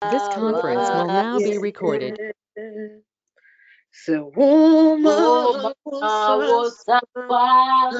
This conference will now be recorded. So, woman was a woman.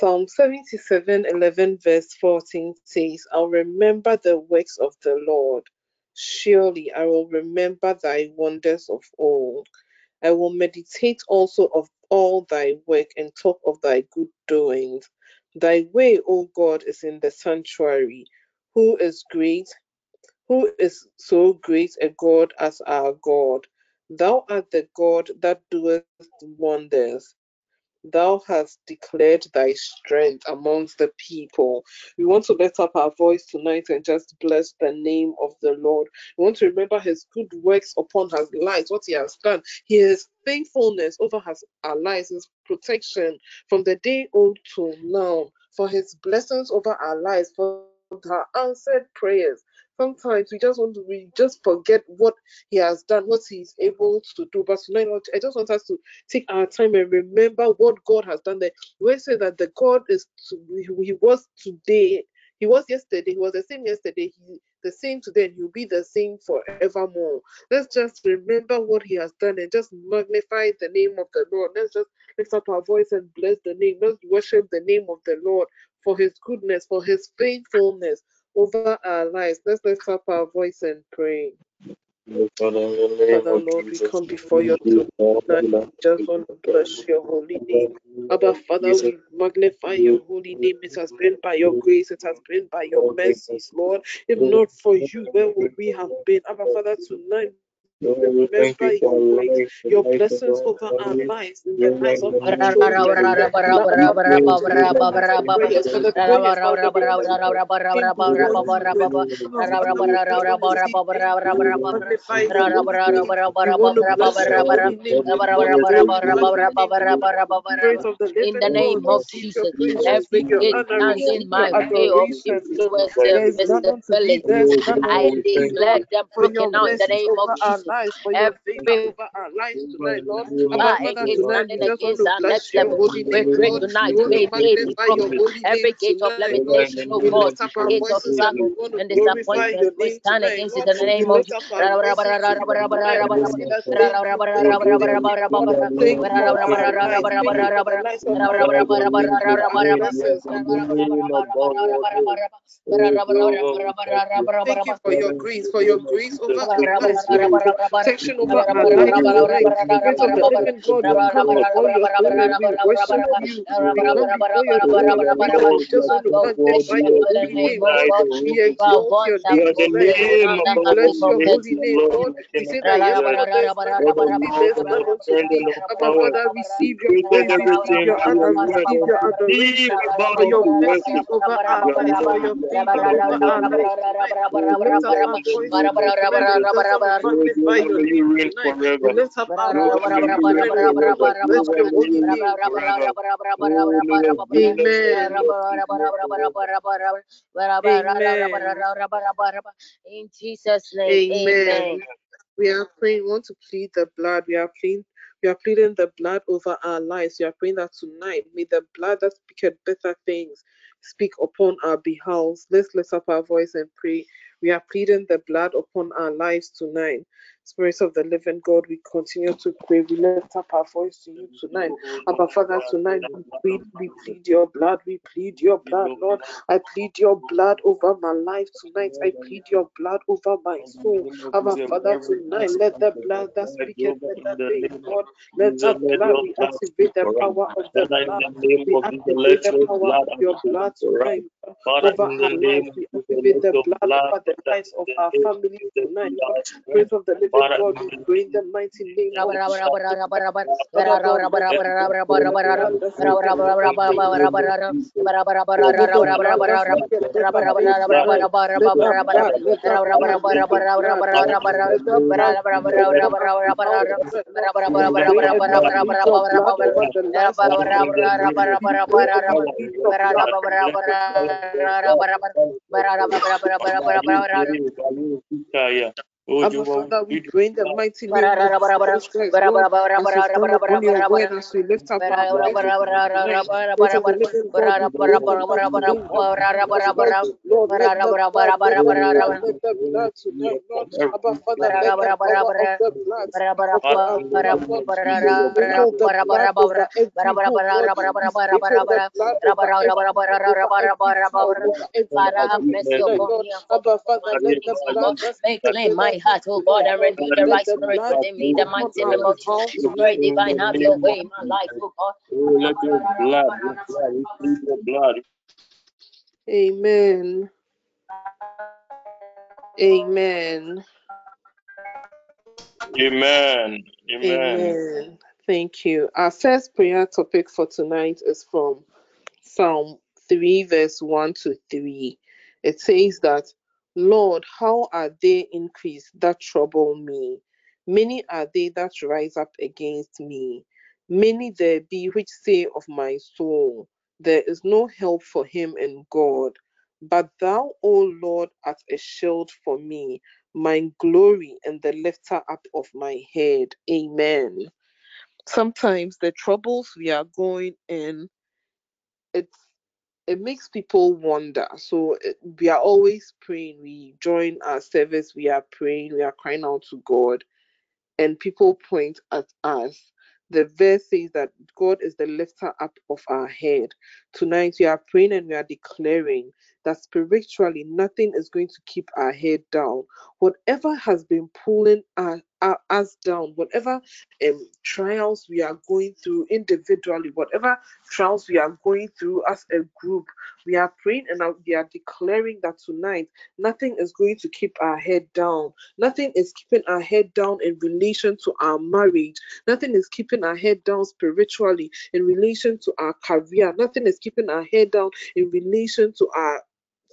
Psalm 77:11 verse 14 says, I'll remember the works of the Lord. Surely I will remember thy wonders of old. I will meditate also of all thy work and talk of thy good doings. Thy way, O God, is in the sanctuary. Who is great? Who is so great a God as our God? Thou art the God that doeth wonders. Thou hast declared thy strength amongst the people. We want to lift up our voice tonight and just bless the name of the Lord. We want to remember his good works upon his life, what he has done, his faithfulness over our lives, his protection from the day old to now, for his blessings over our lives, for our answered prayers. Sometimes we just forget what he has done, what he's able to do. But tonight, I just want us to take our time and remember what God has done there. We say that the God is who he was today. He was yesterday. He was the same yesterday. He's the same today, and he'll be the same forevermore. Let's just remember what he has done and just magnify the name of the Lord. Let's just lift up our voice and bless the name. Let's worship the name of the Lord for his goodness, for his faithfulness over our lives. Let's lift up our voice and pray. Father Lord, we come before your throne tonight. Just want to bless your holy name. Abba Father, we magnify your holy name. It has been by your grace, it has been by your mercies, Lord. If not for you, where would we have been? Abba Father, tonight, remember your blessings over our lives in the lives of our children. In the name of Jesus, every gate in my way of influence, I declare them broken out in the name of Jesus. lives, for your favor over our lives tonight, Lord. Let them break tonight. Every gate of limitation, oh God, gate of struggle and disappointment, we stand against in the name of thank you for your grace over the protection over our life. The grace of the living God will come upon your family. We worship you. We love you for your glory. We just want to magnify your holy name. We exalt your name. We bless your holy name, Lord. We say that yes, Father, yes, Father, receive your praise, receive your honor, receive your adoration, for your blessings over our lives, for your favor over our lives. Lift up our voices, magnify your name tonight. Lift up our voices, amen. In Jesus' name, amen. We are praying. We want to plead the blood. We are pleading the blood over our lives. We are praying that tonight, may the blood that speaketh better things speak upon our behalf. Let's lift up our voice and pray. We are pleading the blood upon our lives tonight. Spirits of the living God, we continue to pray. We lift up our voice to you tonight. Abba Father, tonight we plead your blood. We plead your blood, Lord. I plead your blood over my life tonight. I plead your blood over my soul. Abba Father, tonight, let the blood that speaketh better things, Lord. Let that blood, we activate the power of the blood. We activate the power of your blood tonight. Over our lives, we activate the blood over the lives of our family tonight. Spirits of the living God, we pray in the mighty name of Jesus. Abba Father, we pray in the mighty name as we lift up our heart, oh God, I renew the right spirit in me, the mighty name of Jesus. Great divine, have your way in my life, oh God. Let your blood, receive your blood. Amen. Amen. Amen. Amen. Thank you. Our first prayer topic for tonight is from Psalm 3, verse 1 to 3. It says that, Lord, how are they increased that trouble me? Many are they that rise up against me. Many there be which say of my soul, there is no help for him in God. But thou, O Lord, art a shield for me, my glory and the lifter up of my head. Amen. Sometimes the troubles we are going in, it makes people wonder. So we are always praying. We join our service. We are praying. We are crying out to God. And people point at us. The verse says that God is the lifter up of our head. Tonight we are praying and we are declaring that spiritually nothing is going to keep our head down. Whatever has been pulling us down, whatever trials we are going through individually, whatever trials we are going through as a group, we are praying and we are declaring that tonight nothing is going to keep our head down. Nothing is keeping our head down in relation to our marriage. Nothing is keeping our head down spiritually in relation to our career. Nothing is keeping our head down in relation to our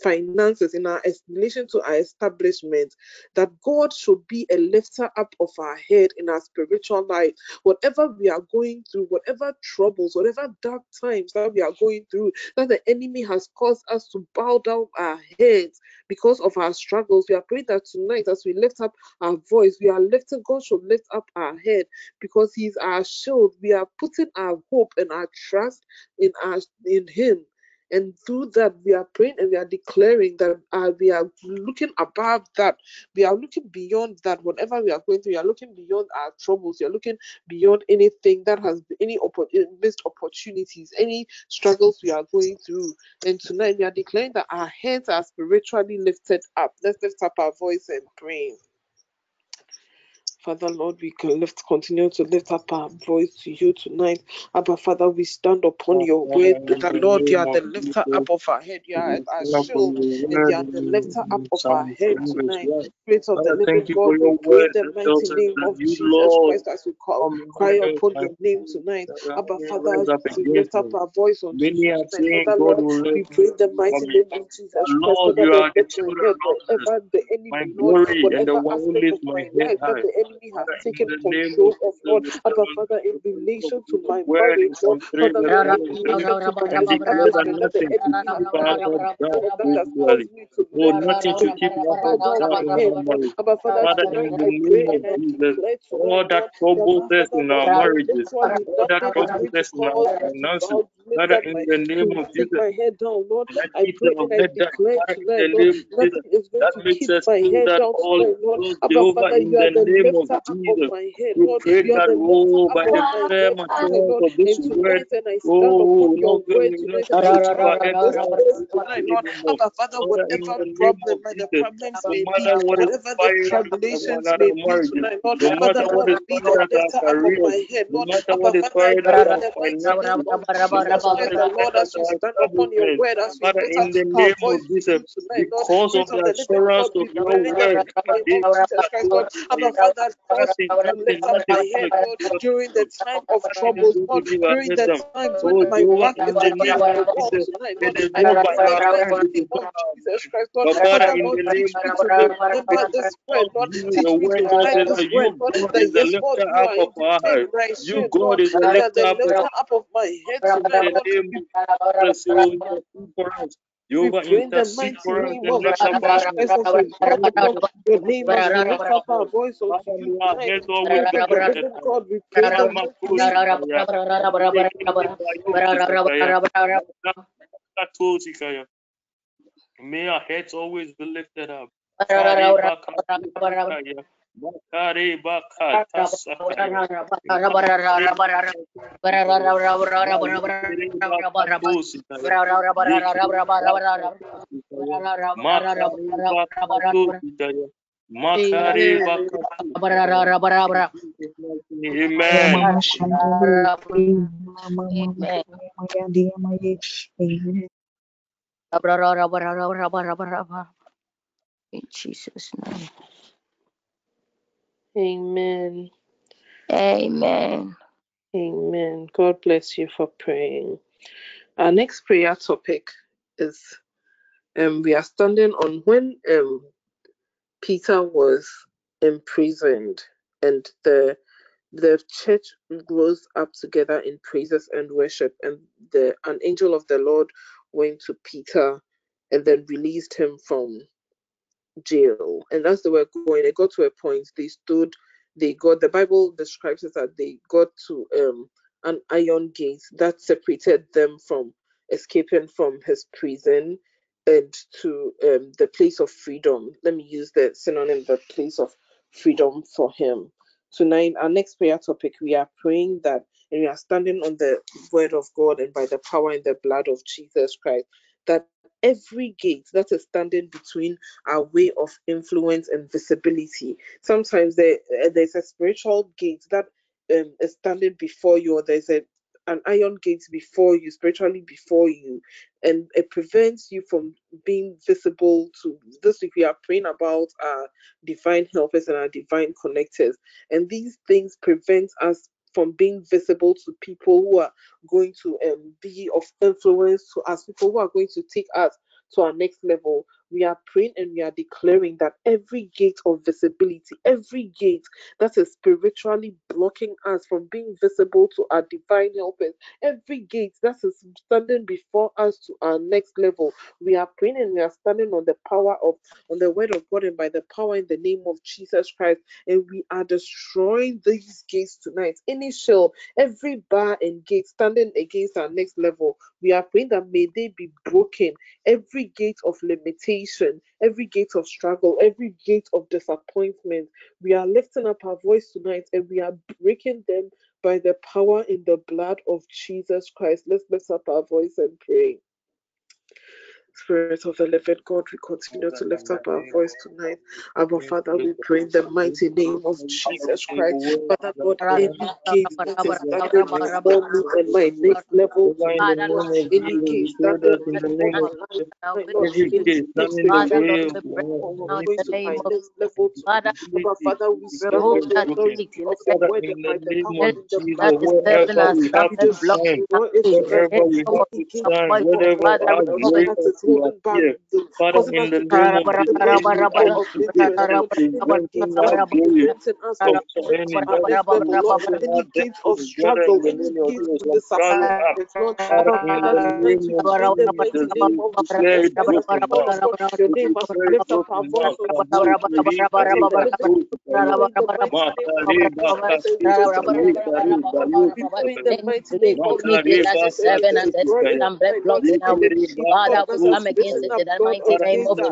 finances, in our relation to our establishment, that God should be a lifter up of our head in our spiritual life. Whatever we are going through, whatever troubles, whatever dark times that we are going through, that the enemy has caused us to bow down our heads because of our struggles, we are praying that tonight, as we lift up our voice, we are lifting, God should lift up our head, because he is our shield. We are putting our hope and our trust in him. And through that, we are praying and we are declaring that we are looking above that. We are looking beyond that. Whatever we are going through, we are looking beyond our troubles. We are looking beyond anything that has been, any missed opportunities, any struggles we are going through. And tonight, we are declaring that our heads are spiritually lifted up. Let's lift up our voice and pray. Father, Lord, we can continue to lift up our voice to you tonight. Abba, Father, we stand upon your word. That, Lord, you are the lifter up of our head. You are our shield, and you are the lifter up of our head tonight. Spirit of the living God, we pray the mighty name of Jesus Christ as we cry upon your name tonight. Abba, Father, as we lift up our voice on you tonight, Father, Lord, we pray the mighty name of Jesus Christ. Lord, you are the children of the enemy, Lord, whatever aspect of my life, we have taken control of God. Abba, Father, in relation to my marriage, Lord, Father, all that troubles us in our marriages, all that troubles us in our finances, Father, in the name of Jesus, I pray and I declare tonight, Lord, nothing is going to keep my head down tonight, Lord. Abba, Father, you are the name of Jesus, we pray that, oh, by the firm of this word, oh, Lord, Father, whatever problem, the problems may be, whatever the tribulations may be tonight, Lord, Father, Lord, be the lifter up of my head, Lord, Father, Lord, as we stand upon your word, as we put up our voice tonight, Lord, because of the assurance of your word, Father, lift up my head, Lord, during the time of troubles, Lord, during the time when my back is against the wall tonight, Lord, I pray in the name of Jesus Christ, Lord, Father, Lord, teach me to remember this word, Lord, teach me to remember this word, Lord, that this word you are in the lifter up of my head tonight, Lord. You are in the mighty name of Jesus Christ. Your name is lift up our voice of you tonight. God, we pray the mighty name. May our heads always be lifted up. In Jesus' name. Amen. Amen. Amen. God bless you for praying. Our next prayer topic is we are standing on when Peter was imprisoned and the church rose up together in praises and worship, and an angel of the Lord went to Peter and then released him from jail. And as they were going, they got to a point, the Bible describes it that they got to an iron gate that separated them from escaping from his prison and to the place of freedom. Let me use the synonym, the place of freedom for him. Tonight, our next prayer topic, we are praying that, and we are standing on the word of God and by the power and the blood of Jesus Christ, that every gate that is standing between our way of influence and visibility. Sometimes there's a spiritual gate that is standing before you, or there's an iron gate before you, spiritually before you, and it prevents you from being visible to. This week we are praying about our divine helpers and our divine connectors, and these things prevent us from being visible to people who are going to be of influence to us, people who are going to take us to our next level. We are praying and we are declaring that every gate of visibility, every gate that is spiritually blocking us from being visible to our divine helpers, every gate that is standing before us to our next level, we are praying and we are standing on the power of, on the word of God and by the power in the name of Jesus Christ, and we are destroying these gates tonight. Any shell, every bar and gate standing against our next level, we are praying that may they be broken. Every gate of limitation, every gate of struggle, every gate of disappointment, we are lifting up our voice tonight and we are breaking them by the power in the blood of Jesus Christ. Let's lift up our voice and pray. Spirit of the living God, we continue to lift up our voice tonight. Our Father, we pray in the mighty name of Jesus Christ. Father God, any gate that is standing before me and my next level, any gate that is Father, we stand on the Father, in the name of struggle, the I'm against it in the mighty name of the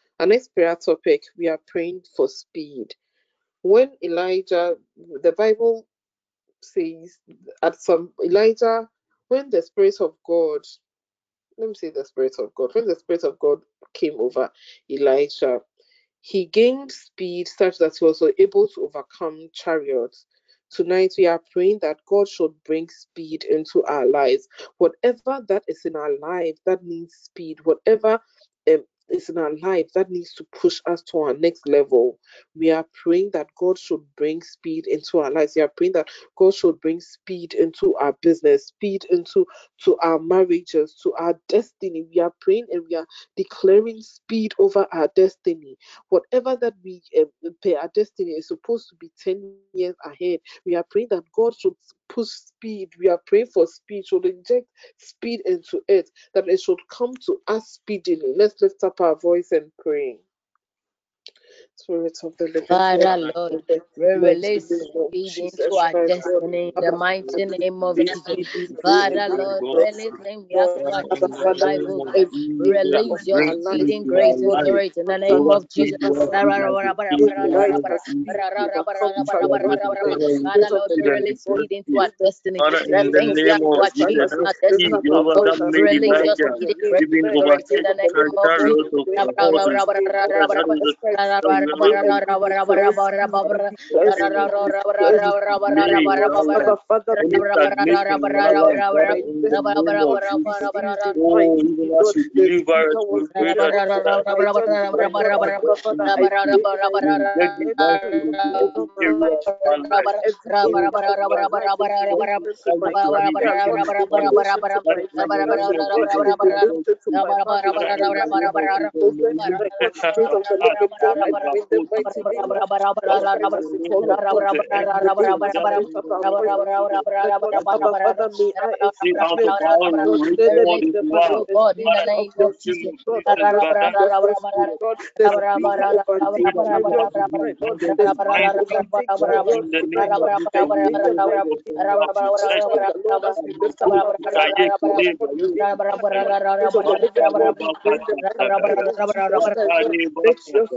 our next prayer topic, we are praying for speed. When Elijah, the Bible says at some Elijah, when the Spirit of God, when the Spirit of God came over Elijah, he gained speed such that he was able to overcome chariots. Tonight, we are praying that God should bring speed into our lives. Whatever that is in our life that needs speed, whatever is in our life that needs to push us to our next level, we are praying that God should bring speed into our lives. We are praying that God should bring speed into our business, speed into to our marriages, to our destiny. We are praying and we are declaring speed over our destiny. Whatever that we pay, our destiny is supposed to be 10 years ahead. We are praying that God should push speed. We are praying for speed. Should inject speed into it, that it should come to us speedily. Let's lift up our voice and pray. Spirit of the living Father, Lord, release speed into our destiny in the mighty name of Jesus. Father, Lord, anything we have to release your exceeding grace and authority in the name of Jesus. Father, Lord, release speed into our destiny. Things we have to achieve in our destiny. Release your exceeding grace in the name of Jesus. in the mighty name of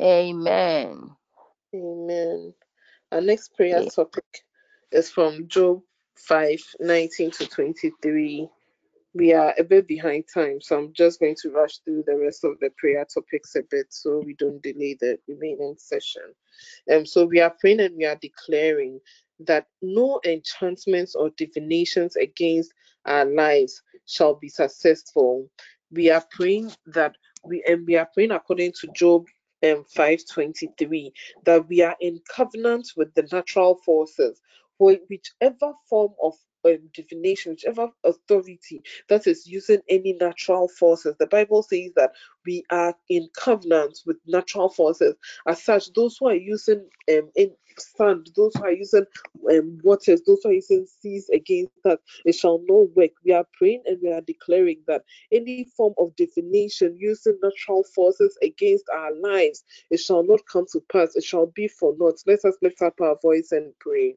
Amen. Our next prayer topic is from Job 5:19-23. We are a bit behind time, so I'm just going to rush through the rest of the prayer topics a bit so we don't delay the remaining session. So we are praying and we are declaring that no enchantments or divinations against our lives shall be successful. We are praying that we are praying according to Job 5:23, that we are in covenant with the natural forces, whichever form of divination, whichever authority that is using any natural forces. The Bible says that we are in covenant with natural forces. As such, those who are using in sand, those who are using waters, those who are using seas against us, it shall not work. We are praying and we are declaring that any form of divination using natural forces against our lives, it shall not come to pass. It shall be for naught. Let us lift up our voice and pray.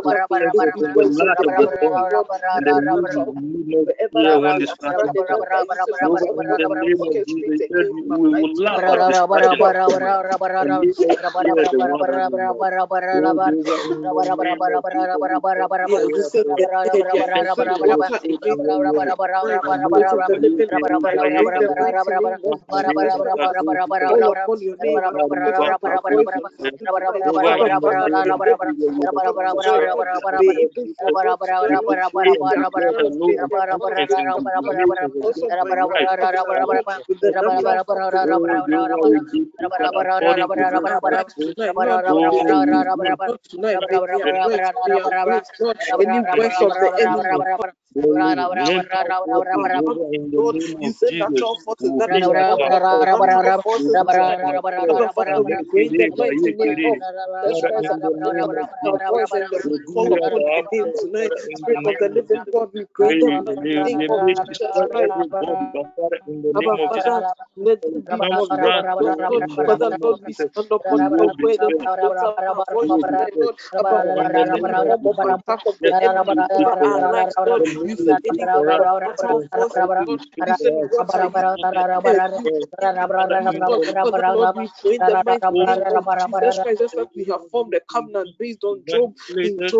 We have formed a covenant based on Job. Amen. The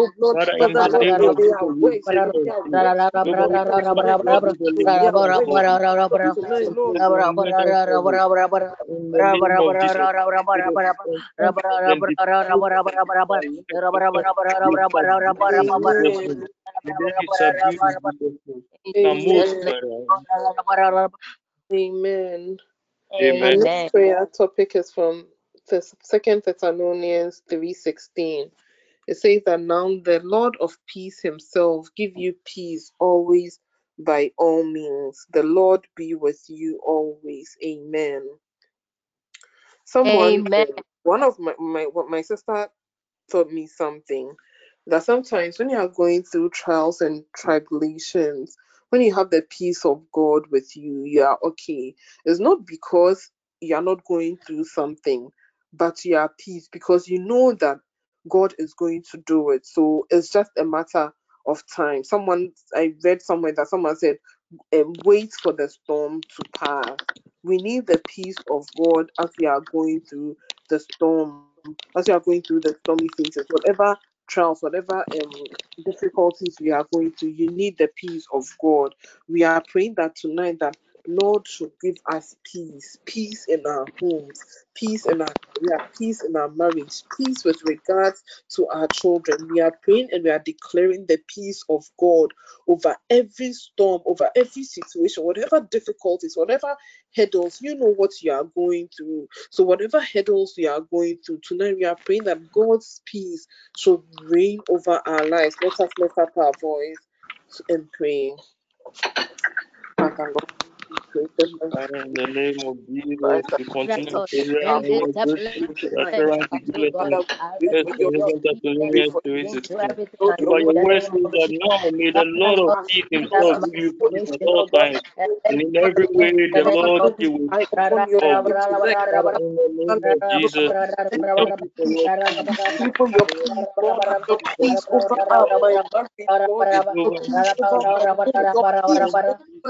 prayer topic is from 2 Thessalonians 3:16. It says that now the Lord of peace himself give you peace always by all means. The Lord be with you always. Amen. One of my sister taught me something, that sometimes when you are going through trials and tribulations, when you have the peace of God with you, you are okay. It's not because you are not going through something, but you are at peace because you know that God is going to do it. So it's just a matter of time. I read somewhere that someone said, wait for the storm to pass. We need the peace of God as we are going through the storm, as we are going through the stormy phases, whatever trials, whatever difficulties we are going through. You need the peace of God. We are praying that tonight that Lord should give us peace, peace in our homes, peace in our career, peace in our marriage, peace with regards to our children. We are praying and we are declaring the peace of God over every storm, over every situation, whatever difficulties, whatever hurdles, you know what you are going through. So whatever hurdles you are going through, tonight we are praying that God's peace should reign over our lives. Let us lift up our voice and pray. In the name of Jesus, we continue to pray and we may the Lord of peace himself give you peace at all times. And in every way, the Lord you will Jesus. Oh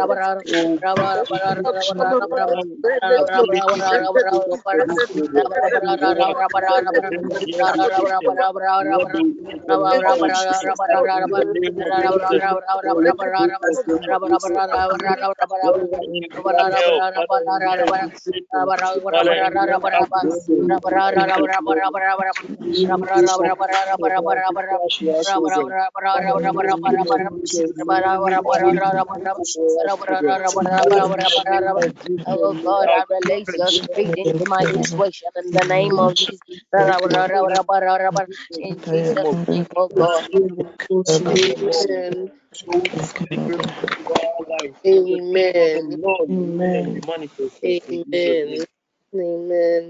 Amen.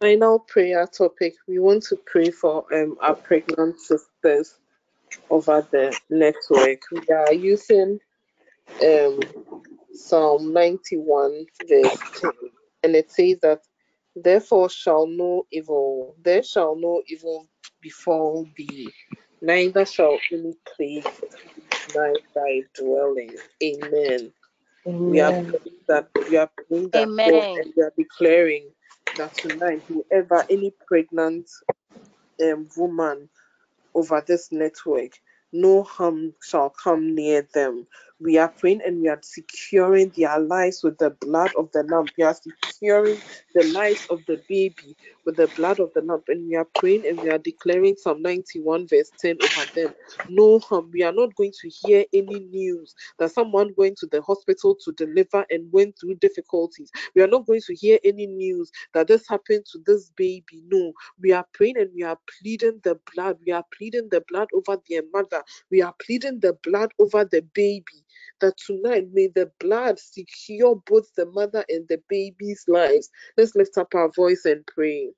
Final prayer topic. We want to pray for our pregnant sisters over the network. We are using Psalm 91 verse 10, and it says that there shall no evil befall thee, neither shall any plague by thy dwelling. Amen. Amen. We are praying that Amen. And we are declaring that tonight, whoever, any pregnant woman over this network, no harm shall come near them. We are praying and we are securing their lives with the blood of the Lamb. We are securing the lives of the baby with the blood of the Lamb. And we are praying and we are declaring Psalm 91 verse 10 over them. No harm. We are not going to hear any news that someone went to the hospital to deliver and went through difficulties. We are not going to hear any news that this happened to this baby. No. We are praying and we are pleading the blood. We are pleading the blood over their mother. We are pleading the blood over the baby. That tonight may the blood secure both the mother and the baby's lives. Let's lift up our voice and pray.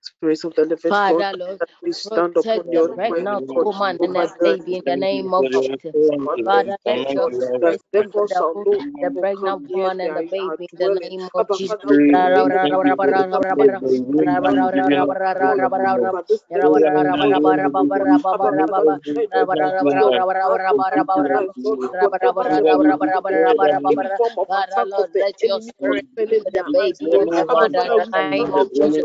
Spirit of the living Father, Lord, protect the pregnant woman and the baby in the name of Jesus. Father, let your spirit the pregnant woman and the baby in the name of Jesus. Father, Lord, let your spirit the baby in the name of Jesus.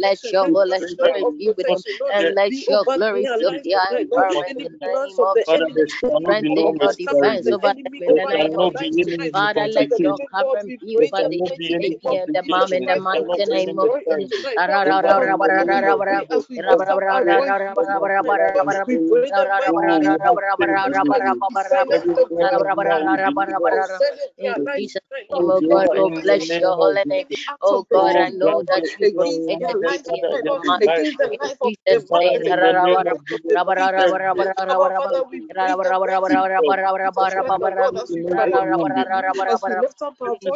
Let your Holy Spirit be with us and let your glory fill the environment in the name of Jesus. Father, let your cover be over the mom and the mountain name of Jesus. Oh God, oh bless your holy name. Oh God, I know that you will take the mercy of the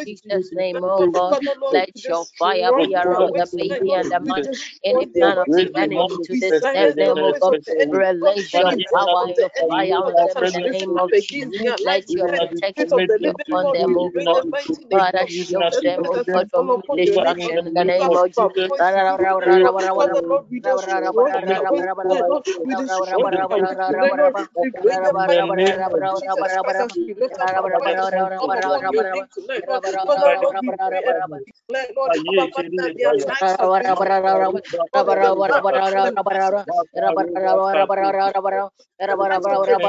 Jesus' name, oh God, let your fire be around the baby and the man in the plan of the enemy to this name, oh God. Release your power, your fire on the name of Jesus. Let your protection be upon them, oh God. Father, show them, oh God, from destruction in the name of Jesus' name, Abba Father, we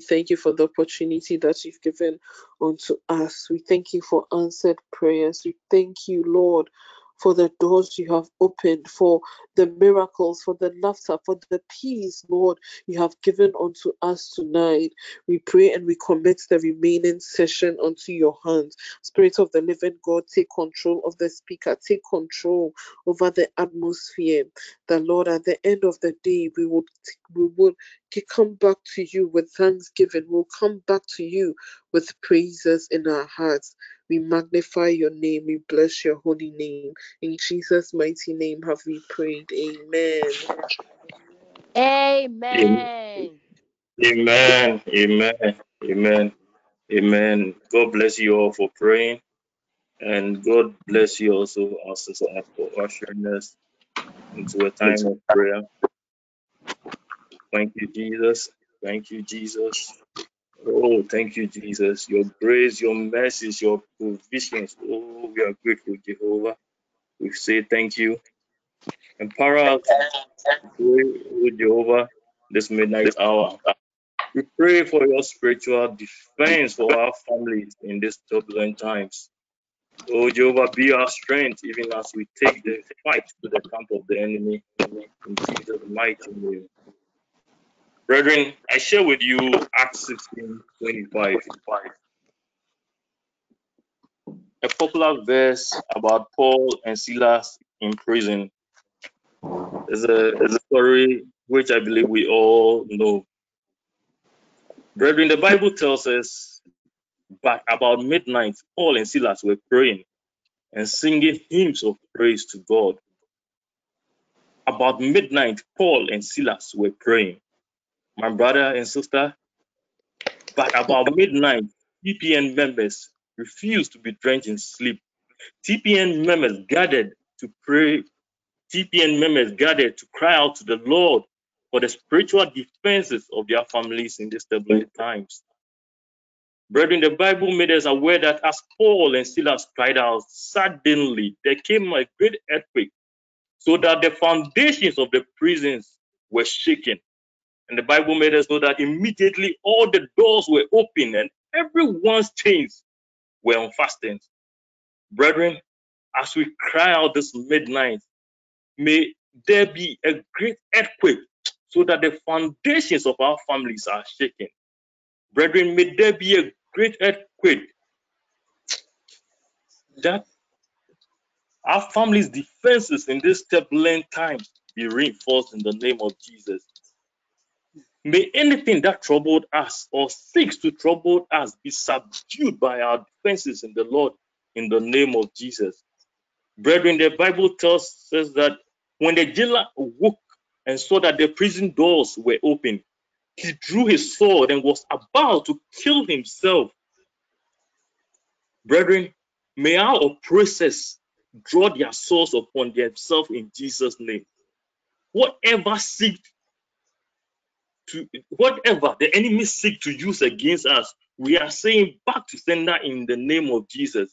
thank you for the opportunity that you've given unto us. We thank you for answered prayers. We thank you, Lord, for the doors you have opened, for the miracles, for the laughter, for the peace, Lord, you have given unto us tonight. We pray and we commit the remaining session unto your hands. Spirit of the living God, take control of the speaker, take control over the atmosphere. That, Lord, at the end of the day, we will come back to you with thanksgiving. We'll come back to you with praises in our hearts. We magnify your name. We bless your holy name. In Jesus' mighty name have we prayed. Amen. Amen. Amen. Amen. Amen. Amen. God bless you all for praying. And God bless you also, our sister, for ushering us into a time of prayer. Thank you, Jesus. Thank you, Jesus. Oh, thank you, Jesus. Your grace, your mercies, your provisions. Oh, we are grateful, Jehovah. We say thank you. Empower us, oh, Jehovah, this midnight hour. We pray for your spiritual defense for our families in these turbulent times. Oh, Jehovah, be our strength even as we take the fight to the camp of the enemy. In Jesus' mighty name. Brethren, I share with you Acts 16:25. A popular verse about Paul and Silas in prison is a story which I believe we all know. Brethren, the Bible tells us, but about midnight, Paul and Silas were praying and singing hymns of praise to God. About midnight, Paul and Silas were praying. My brother and sister, but about midnight, TPN members refused to be drenched in sleep. TPN members gathered to cry out to the Lord for the spiritual defenses of their families in these turbulent times. Brethren, the Bible made us aware that as Paul and Silas cried out, suddenly there came a great earthquake, so that the foundations of the prisons were shaken. And the Bible made us know that immediately all the doors were open and everyone's chains were unfastened. Brethren, as we cry out this midnight, may there be a great earthquake so that the foundations of our families are shaken. Brethren, may there be a great earthquake that our families' defenses in this turbulent time be reinforced in the name of Jesus. May anything that troubled us or seeks to trouble us be subdued by our defenses in the Lord in the name of Jesus. Brethren, the Bible tells us that when the jailer woke and saw that the prison doors were open, he drew his sword and was about to kill himself. Brethren, may our oppressors draw their swords upon themselves in Jesus' name. Whatever the enemy seeks to use against us, we are saying back to sender in the name of Jesus.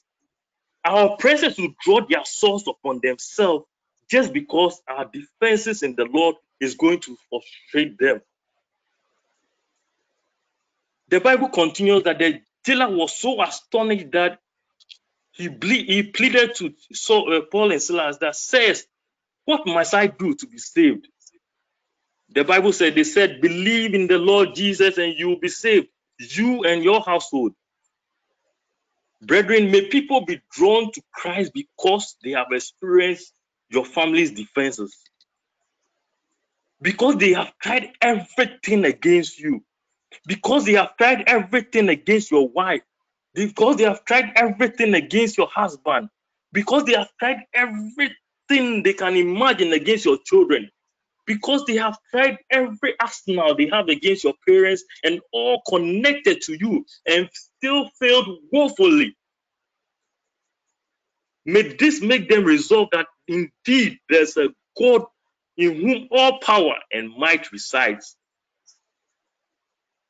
Our oppressors will draw their swords upon themselves just because our defenses in the Lord is going to frustrate them. The Bible continues that the jailer was so astonished that he pleaded to Paul and Silas that says, "What must I do to be saved?" The Bible said, they said, believe in the Lord Jesus and you will be saved, you and your household. Brethren, may people be drawn to Christ because they have experienced your family's defenses. Because they have tried everything against you. Because they have tried everything against your wife. Because they have tried everything against your husband. Because they have tried everything they can imagine against your children. Because they have tried every arsenal they have against your parents and all connected to you and still failed woefully. May this make them resolve that indeed there's a God in whom all power and might resides.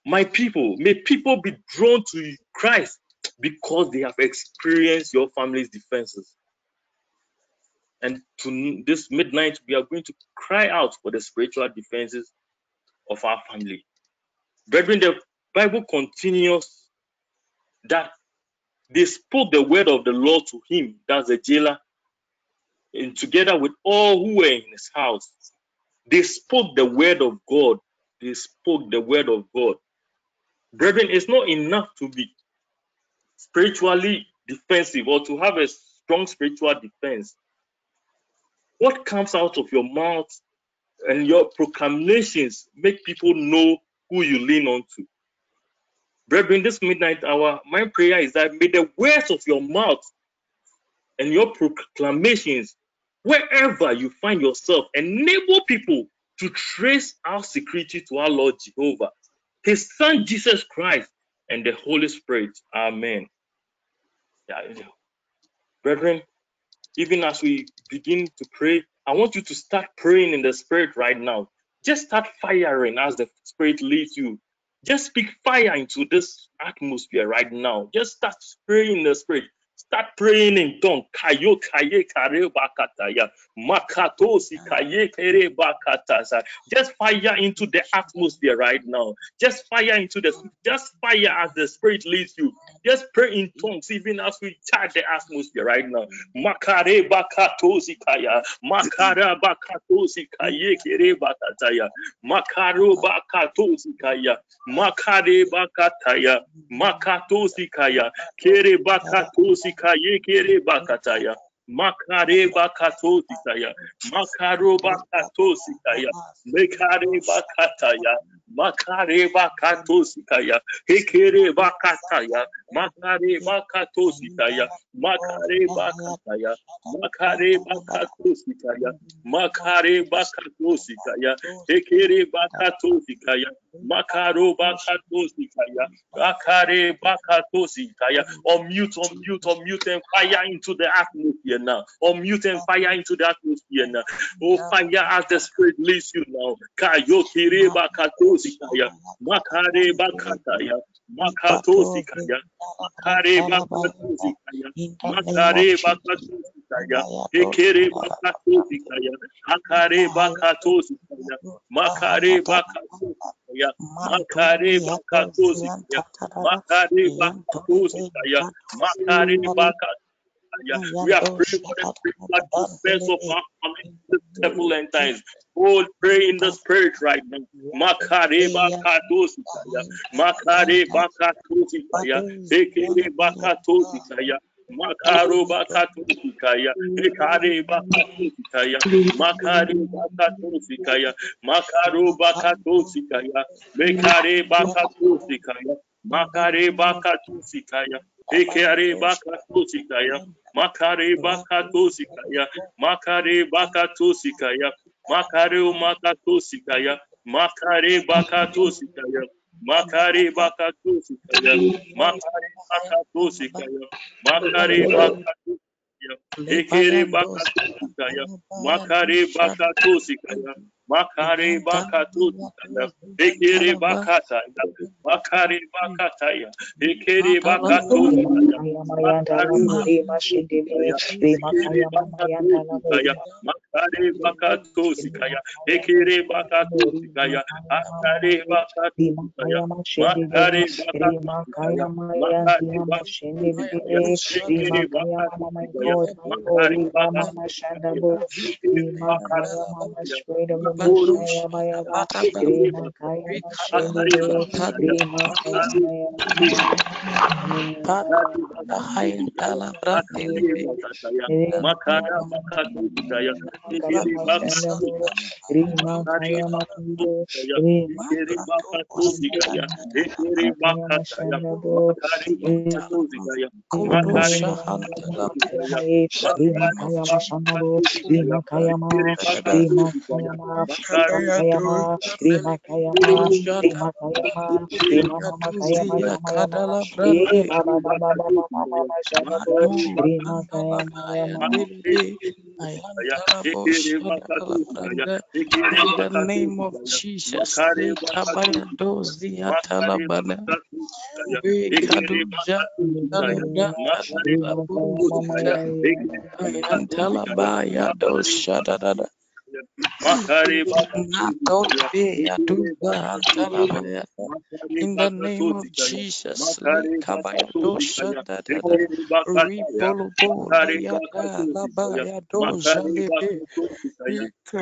My people, may people be drawn to Christ because they have experienced your family's defenses. And to this midnight, we are going to cry out for the spiritual defenses of our family. Brethren, the Bible continues that they spoke the word of the Lord to him, that's the jailer, and together with all who were in his house, they spoke the word of God. They spoke the word of God. Brethren, it's not enough to be spiritually defensive or to have a strong spiritual defense. What comes out of your mouth and your proclamations make people know who you lean on to. Brethren, this midnight hour, my prayer is that may the words of your mouth and your proclamations, wherever you find yourself, enable people to trace our security to our Lord Jehovah, his Son Jesus Christ, and the Holy Spirit. Amen. Brethren, even as we begin to pray, I want you to start praying in the Spirit right now. Just start firing as the Spirit leads you. Just speak fire into this atmosphere right now. Just start praying in the Spirit. Start praying in tongues. Just fire into the atmosphere right now. Just fire into the. Just fire as the Spirit leads you. Just pray in tongues even as we charge the atmosphere right now. Makarebakatosikaya, Makarebakatosikaya, Makarobakatosikaya, Mekarebakataya, Makarebakatosikaya, Hekerebakataya, Makarebakatosikaya, Makarebakataya, Makarebakatosikaya, Makarebakatosikaya, Hekerebakatosikaya, Makarobakatosikaya, Makarebakatosikaya. Unmute and fire into the atmosphere now. Unmute and fire into the atmosphere now. Oh, fire as the Spirit leads you now. Kayokire bakatosikaya, makare bakataya, makatosikaya, makare bakatosikaya, makare bakatosikaya, ekere bakatosikaya, makare bakatosikaya, makare bakatosikaya, makare bakatosikaya, makare bakatosikaya, makare bakatosikaya. We are praying for the spiritual defense of our community, temple and times. Oh, pray in the Spirit right now. Makareba katosikaya, makareba katosikaya, ekereba katosikaya. Makaroba katosikaya, ekareba katosikaya, makareba katosikaya, makaroba katosikaya, ekareba katosikaya, makareba katosikaya. Ekareba katosikaya, makareba katosikaya, makareba katosikaya, makareba katosikaya, makareba katosikaya, makareba katosikaya, makareba katosikaya, makareba katosikaya. Ekereba katosikaya, makareba katosikaya, makareba katosikaya, ekereba kataya, makareba kataya, ekereba katosikaya, makareba katosikaya, ekereba katosikaya, akareba katosikaya, makareba katosikaya. In the name of Jesus, Talabaya, those shadadada. In the name of Jesus, Amen. Crying out for the defense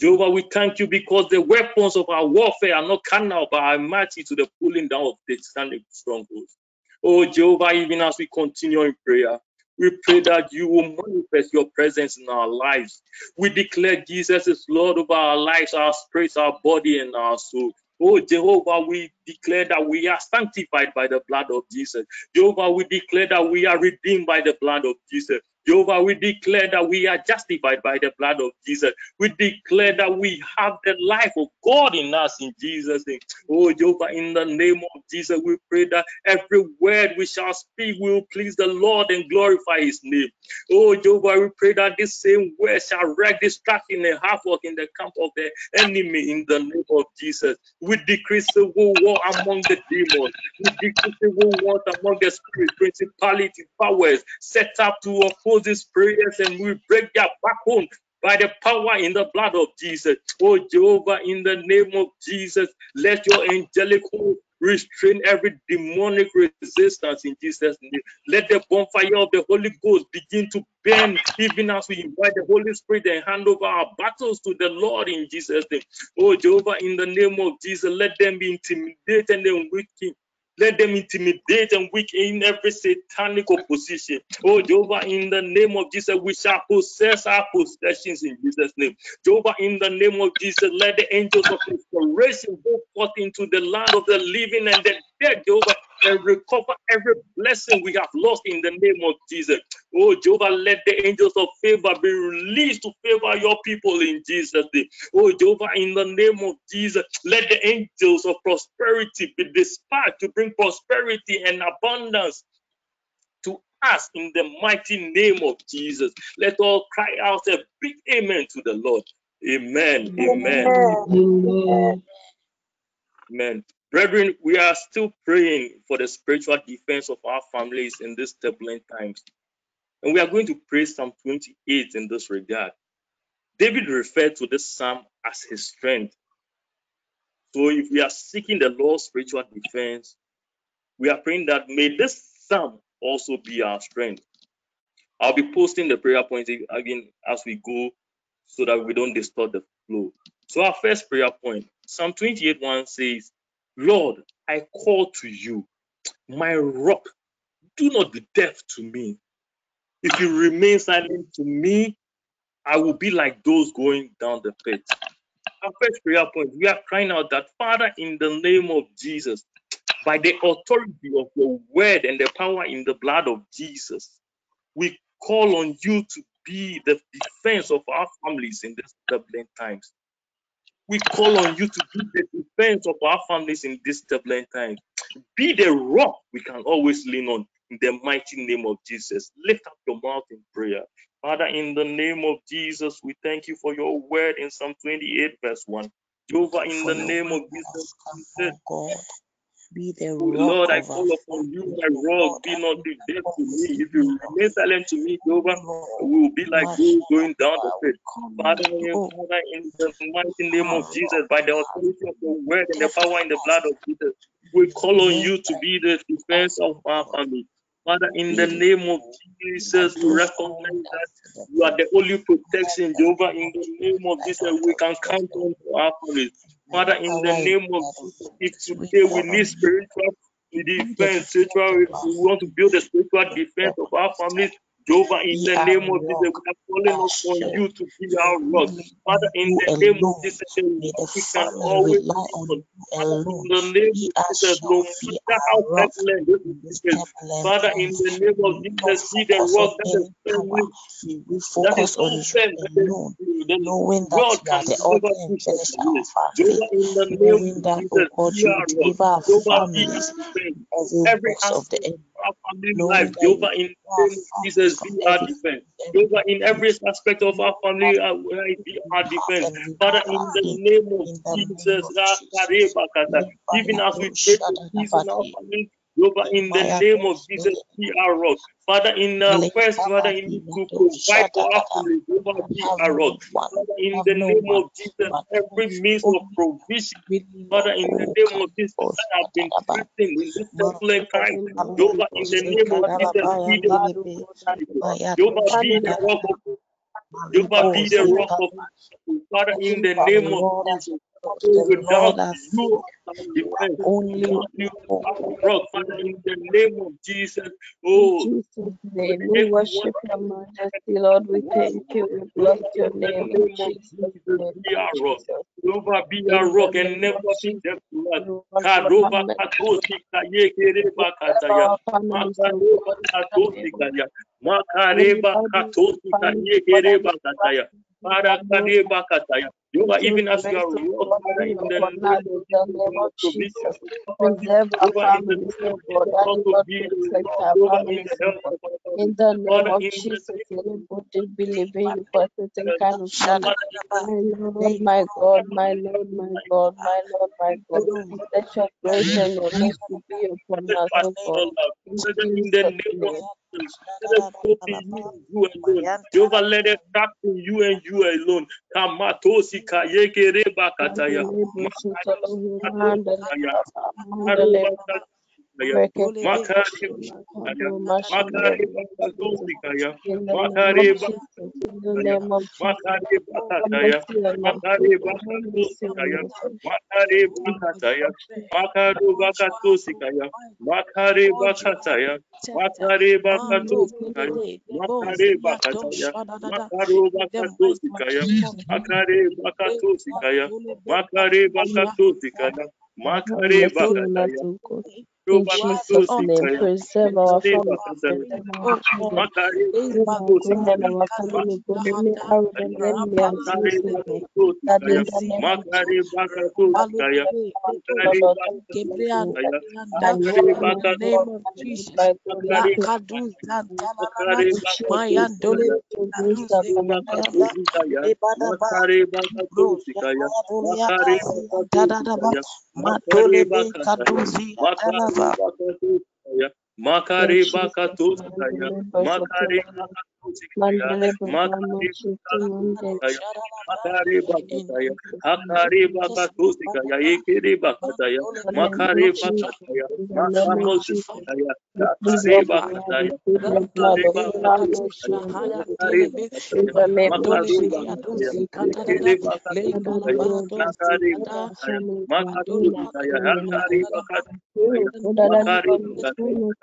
Jehovah, we thank you because the weapons of our warfare are not carnal, but are mighty to the pulling down of the standing strongholds. Oh, Jehovah, even as we continue in prayer, we pray that you will manifest your presence in our lives. We declare Jesus is Lord over our lives, our spirits, our body, and our soul. Oh, Jehovah, we declare that we are sanctified by the blood of Jesus. Jehovah, we declare that we are redeemed by the blood of Jesus. Jehovah, we declare that we are justified by the blood of Jesus. We declare that we have the life of God in us in Jesus' name. Oh, Jehovah, in the name of Jesus, we pray that every word we shall speak will please the Lord and glorify his name. Oh, Jehovah, we pray that this same word shall wreak destruction and havoc in the camp of the enemy in the name of Jesus. We decrease civil war among the demons. We decrease civil war among the spirits, principalities, powers set up to oppose these prayers, and we break their backbone by the power in the blood of Jesus. Oh, Jehovah, in the name of Jesus, let your angelic hope restrain every demonic resistance in Jesus' name. Let the bonfire of the Holy Ghost begin to burn, even as we invite the Holy Spirit and hand over our battles to the Lord in Jesus' name. Oh, Jehovah, in the name of Jesus, let them be intimidated and weakened. Let them intimidate and weaken every satanic opposition. Oh, Jehovah, in the name of Jesus, we shall possess our possessions in Jesus' name. Jehovah, in the name of Jesus, let the angels of restoration go forth into the land of the living and the dead, Jehovah, and recover every blessing we have lost in the name of Jesus. Oh, Jehovah, let the angels of favor be released to favor your people in Jesus' name. Oh, Jehovah, in the name of Jesus, let the angels of prosperity be dispatched to bring prosperity and abundance to us in the mighty name of Jesus. Let all cry out a big amen to the Lord. Amen. Amen. Amen. Amen. Brethren, we are still praying for the spiritual defense of our families in these turbulent times. And we are going to pray Psalm 28 in this regard. David referred to this psalm as his strength. So if we are seeking the Lord's spiritual defense, we are praying that may this psalm also be our strength. I'll be posting the prayer points again as we go so that we don't distort the flow. So our first prayer point, Psalm 28:1 says, Lord, I call to you, my rock, do not be deaf to me. If you remain silent to me, I will be like those going down the pit. Our first prayer point, we are crying out that, Father, in the name of Jesus, by the authority of your word and the power in the blood of Jesus, we call on you to be the defense of our families in these turbulent times. We call on you to be the defense of our families in this turbulent time. Be the rock we can always lean on in the mighty name of Jesus. Lift up your mouth in prayer. Father, in the name of Jesus, we thank you for your word in Psalm 28, verse 1. Jehovah, in the name of Jesus, be the rock. Lord, I call upon you, my rock, be not the death to me. If you remain silent to me, Jehovah, we will be like those going down the pit. Father, in the mighty name of Jesus, by the authority of the word and the power in the blood of Jesus, we call on you to be the defense of our family. Father, in the name of Jesus, we recognize that you are the only protection, Jehovah. In the name of Jesus, we can count on our families. Father, in the name of Jesus, if today we need spiritual defense, we want to build a spiritual defense of our families, Jehovah, in the name of Jesus, we are calling upon you to be our rock. Father, in the name of Jesus, we can always rely on you. In the name of Jesus, no matter how excellent this is, Father, in the name of Jesus, be the rock that is constant, knowing that God can deliver us. Jehovah, in the name of Jesus, be our rock. Jehovah, be every aspect of our family life, Jehovah, in the name of Jesus. Be our defense. Jehovah, in every aspect of our family, be our defense. Father, in the name of Jesus, even as we pray for peace in our family, Jehovah, in the name of Jesus, be our rock. Father, in the first, Father, in to provide for our family, Jehovah, be our rock. Father, in the name of Jesus, every means of provision, Father, in the name of Jesus, that have been written in this particular time, Jehovah, in the name of Jesus, Jehovah, be the rock of, Jehovah, be the rock of, Father, in the name of Jesus. Without you, only rock, Father, in the name of Jesus. Oh, we worship your majesty, Lord. We thank you. We bless your name. In Jesus' name, be our rock. Jehovah, be our rock and never be the flood. Even as you are walking in the name of Jesus, preserve our families, Lord. That is what we in the name of Jesus, we believe in you for certain kind of challenge. My Lord, my Lord, my God, my Lord, my God, let your grace and your mercy be upon us, Lord. In the name of Jehovah, let it back to you and you alone. Kamatosi kayeke reba kataya. In Jesus' name, preserve our family. Watch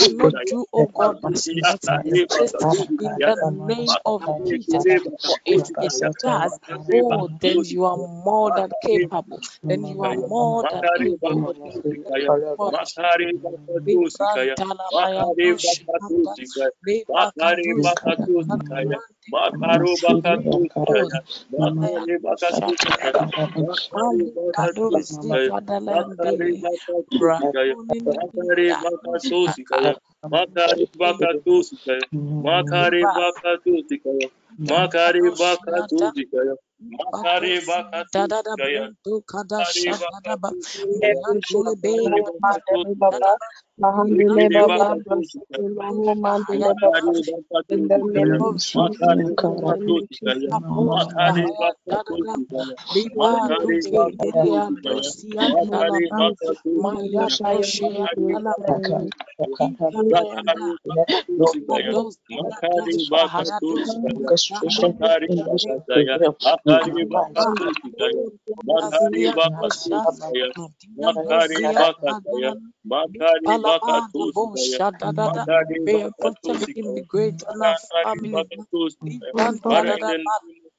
cannot do, oh God, in the name of Jesus. If it does, oh, then you are more than capable. Then you are more than capable. In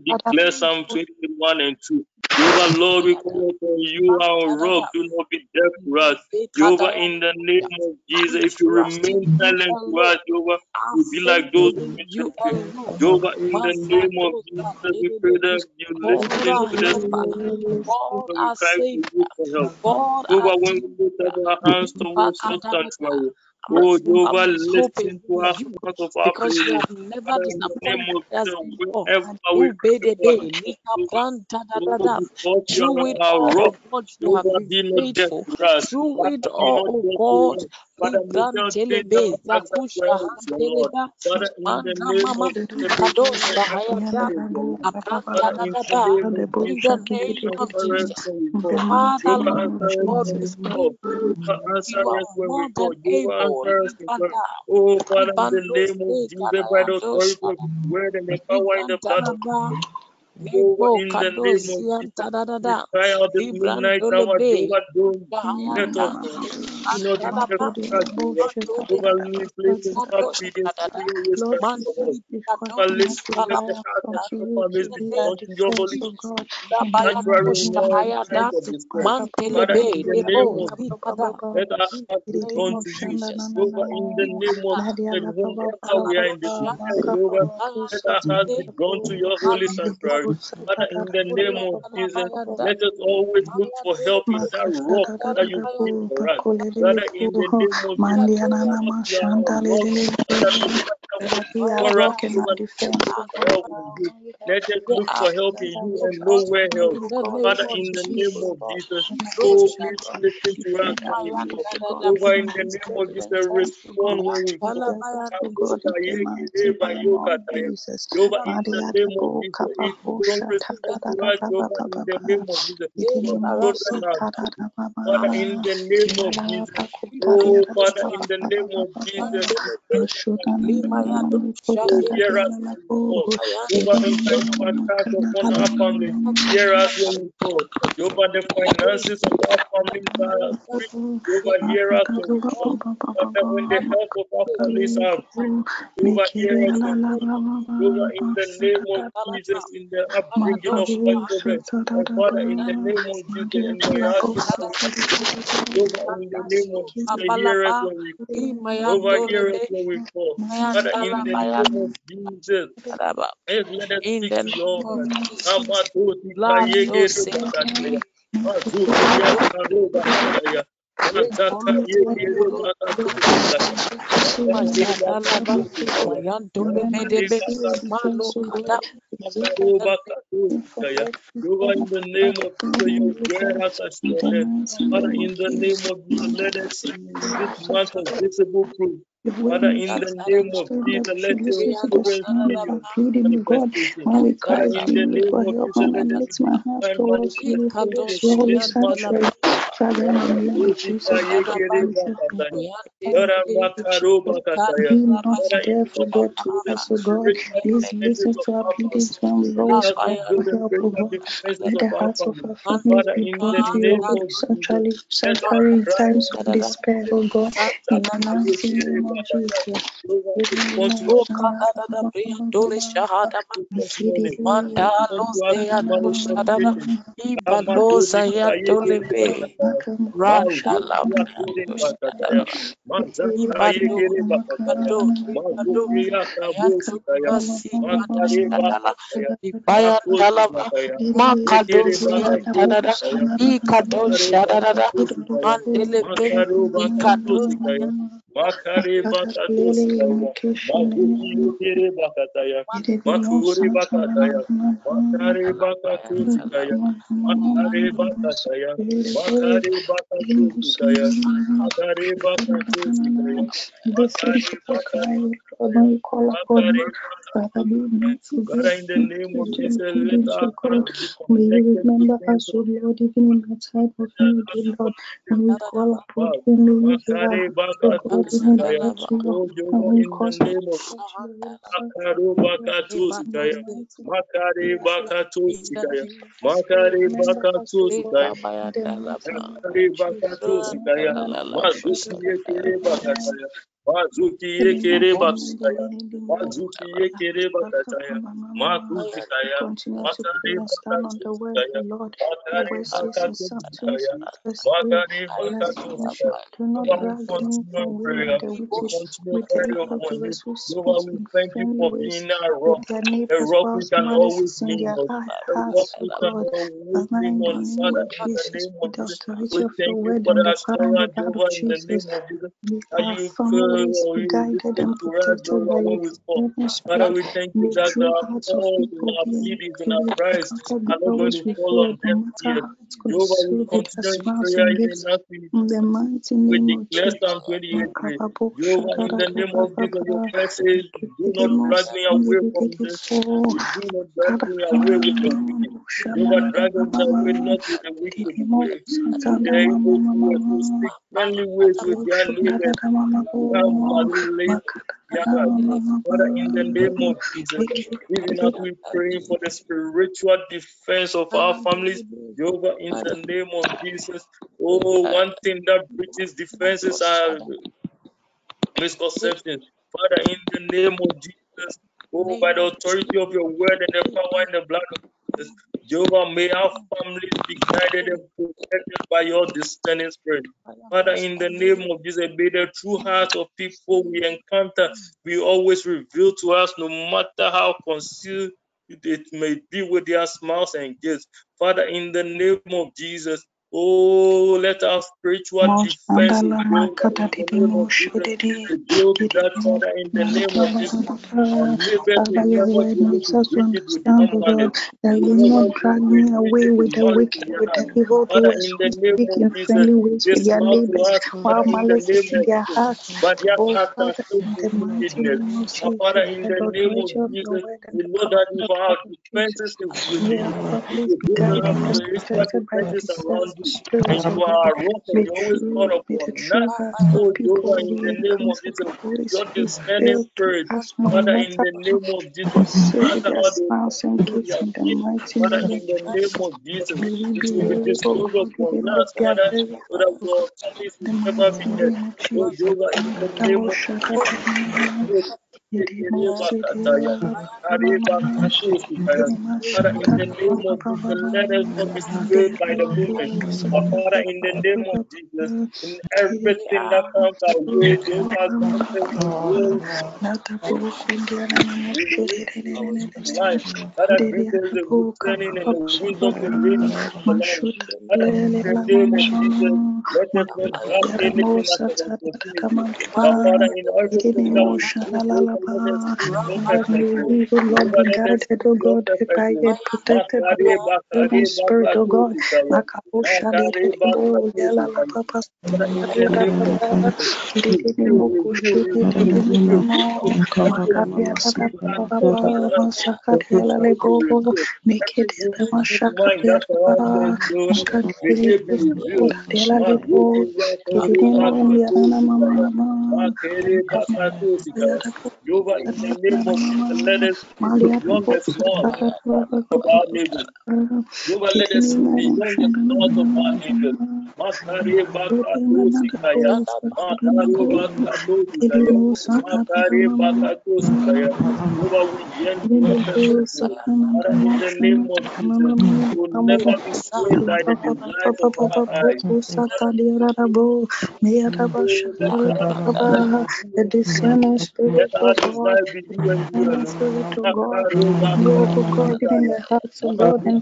declare Psalm 21 and 2. Jehovah, Lord, we call upon you, our rock. Do not be deaf to us. Jehovah, in the name of Jesus, if you remain silent to us, Jehovah, you'll be like those who you are. Jehovah, in the name of Jesus, we pray that you listen to them. God, Jehovah, when we lift up our hands towards the sanctuary, oh, Jehovah, listen to us because of our prayer. You have never disappointed us before. Through it all, God, you have been faithful. Through it all, God, Father, in the name of Jesus, let us always look for help in that rock that you give for us. Father, in the name of Jesus, let us look for help in you and nowhere else. Father, in the name of Jesus, oh, please listen to us. Over in the name of Jesus, respond when we come. in the name of Jesus, you wear us as your head. Father, in the name of Jesus, let us see this month of visible proof. Father, in the name of Jesus, let your in the name of Jesus, let our God we remember us, O Lord, even in the time of need, Lord, and we call upon you. We thank you for being our rock. A rock we can always lean on. A rock we can always lean on. Father, in the name of Jesus, we thank you for that Jehovah in the name of Jesus. Are you good or you guided and protected by you? Father, we thank you that our pleadings and our prayers are not going to fall on them here. Jehovah, we continue in prayer even we declare Psalm 28. Jehovah, in the name of Jesus, your prayer says, do not drag me away from this. Do not drag me away with the wicked. Do not drag us away, not with the wicked. They go to speak friendly ways with their leaders. Father, in the name of Jesus, even as we pray for the spiritual defense of our families, Jehovah, in the name of Jesus, oh, one thing that breaches defenses are misconceptions. Father, in the name of Jesus, oh, by the authority of your word and the power and the blood of Jesus, Jehovah, may our families be guided and protected by your discerning spirit. Father, in the name of Jesus, may the true heart of people we encounter be always revealed to us, no matter how concealed it may be with their smiles and gifts. Father, in the name of Jesus, oh, let our spiritual defense build that, Father, in the name of Jesus. That will not drag me away with the wicked, with the evil doers, who speak in friendly ways with their neighbors, while malice is in their hearts. Oh, Father, in the name of Jesus, we know that if our defenses around you. And you are rock and you always call upon that. Oh, Jehovah, in the name of Jesus, your discerning spirit, Father, in the name of Jesus, Father, in the name of Jesus, it will be disposed of from us, Father, so that your families will never be dead. Oh, Jehovah, in the name of Jesus. Father, in the name of Jesus, let us not be swayed by the movement. Father, in the name of Jesus, in everything that comes our way, Father, But by the power of God, of your discernment of God, as your discernment spirit comes over us, O God, may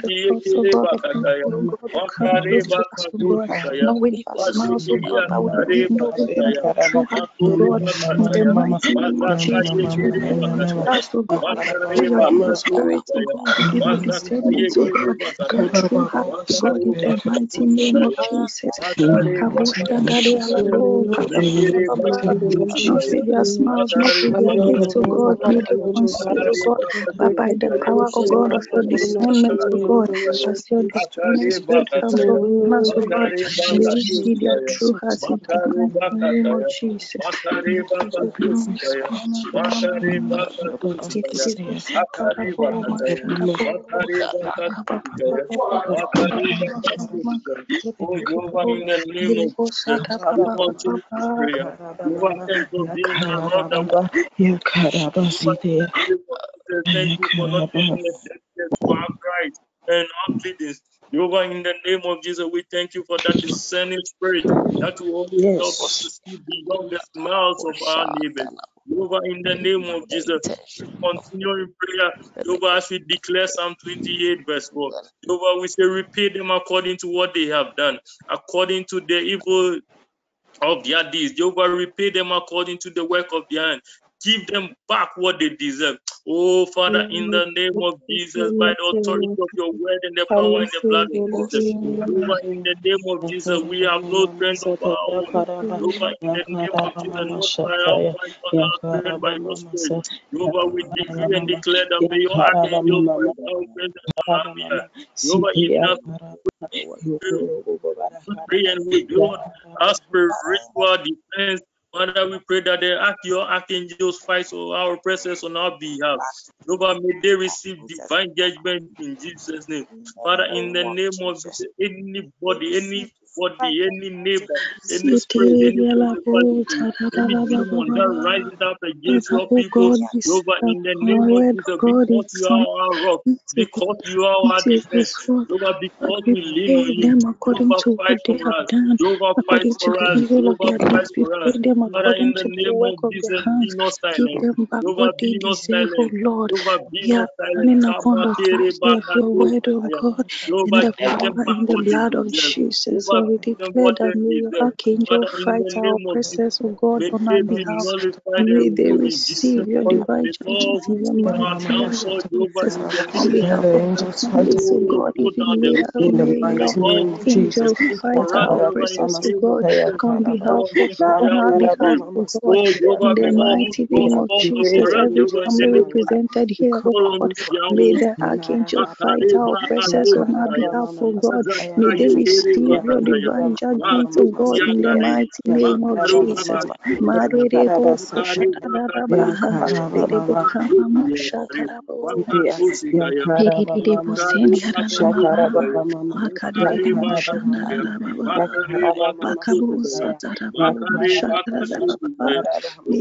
see their true hearts in the name of Jesus. Thank you for not being for our pride and our pleadings. Jehovah, in the name of Jesus, we thank you for that discerning spirit that will always help us to see beyond the smiles of our neighbors. Jehovah, in the name of Jesus, we continue in prayer. Jehovah, as we declare Psalm 28, verse 4. Jehovah, we say, repay them according to what they have done, according to their evil of their deeds. Jehovah, repay them according to the work of their hand. Give them back what they deserve. Oh, Father, in the name of Jesus, by the authority of your word and the power and the blood of Jesus, in the name of Jesus, we have no strength of our own. In the name of Jesus, not by our might, but our strength by your spirit. We decree and declare that may your archangels be our friends and our here. We pray and we do our spiritual defense. Father, we pray that your archangels fight our oppressors on our behalf. Jehovah, may they receive divine judgment in Jesus' name. Father, in the name of Jesus, anybody, any neighbor, any spirit, any demon that rises up against your people, Jehovah, in the name of Jesus, because you are our rock, because you are our defense, Jehovah, because we lean on you, Jehovah, fight for us, Jehovah, fight for us, Jehovah, fight for us. Father, in the name of Jesus, be not silent. Jehovah, be not silent. Jehovah, be not silent. Jehovah, in the blood of Jesus, so we declare that may your archangel fight our oppressors, O God, on our behalf. May they receive your divine judgment in the name of Jesus. On behalf of our families, O God, in the mighty name of Jesus, fight our oppressors, O God, on behalf of our. In the mighty name of Jesus, every family represented here, O God, may the archangel fight our oppressors on our behalf, O God. May they receive your divine judgment, O God, in the mighty name of Jesus. May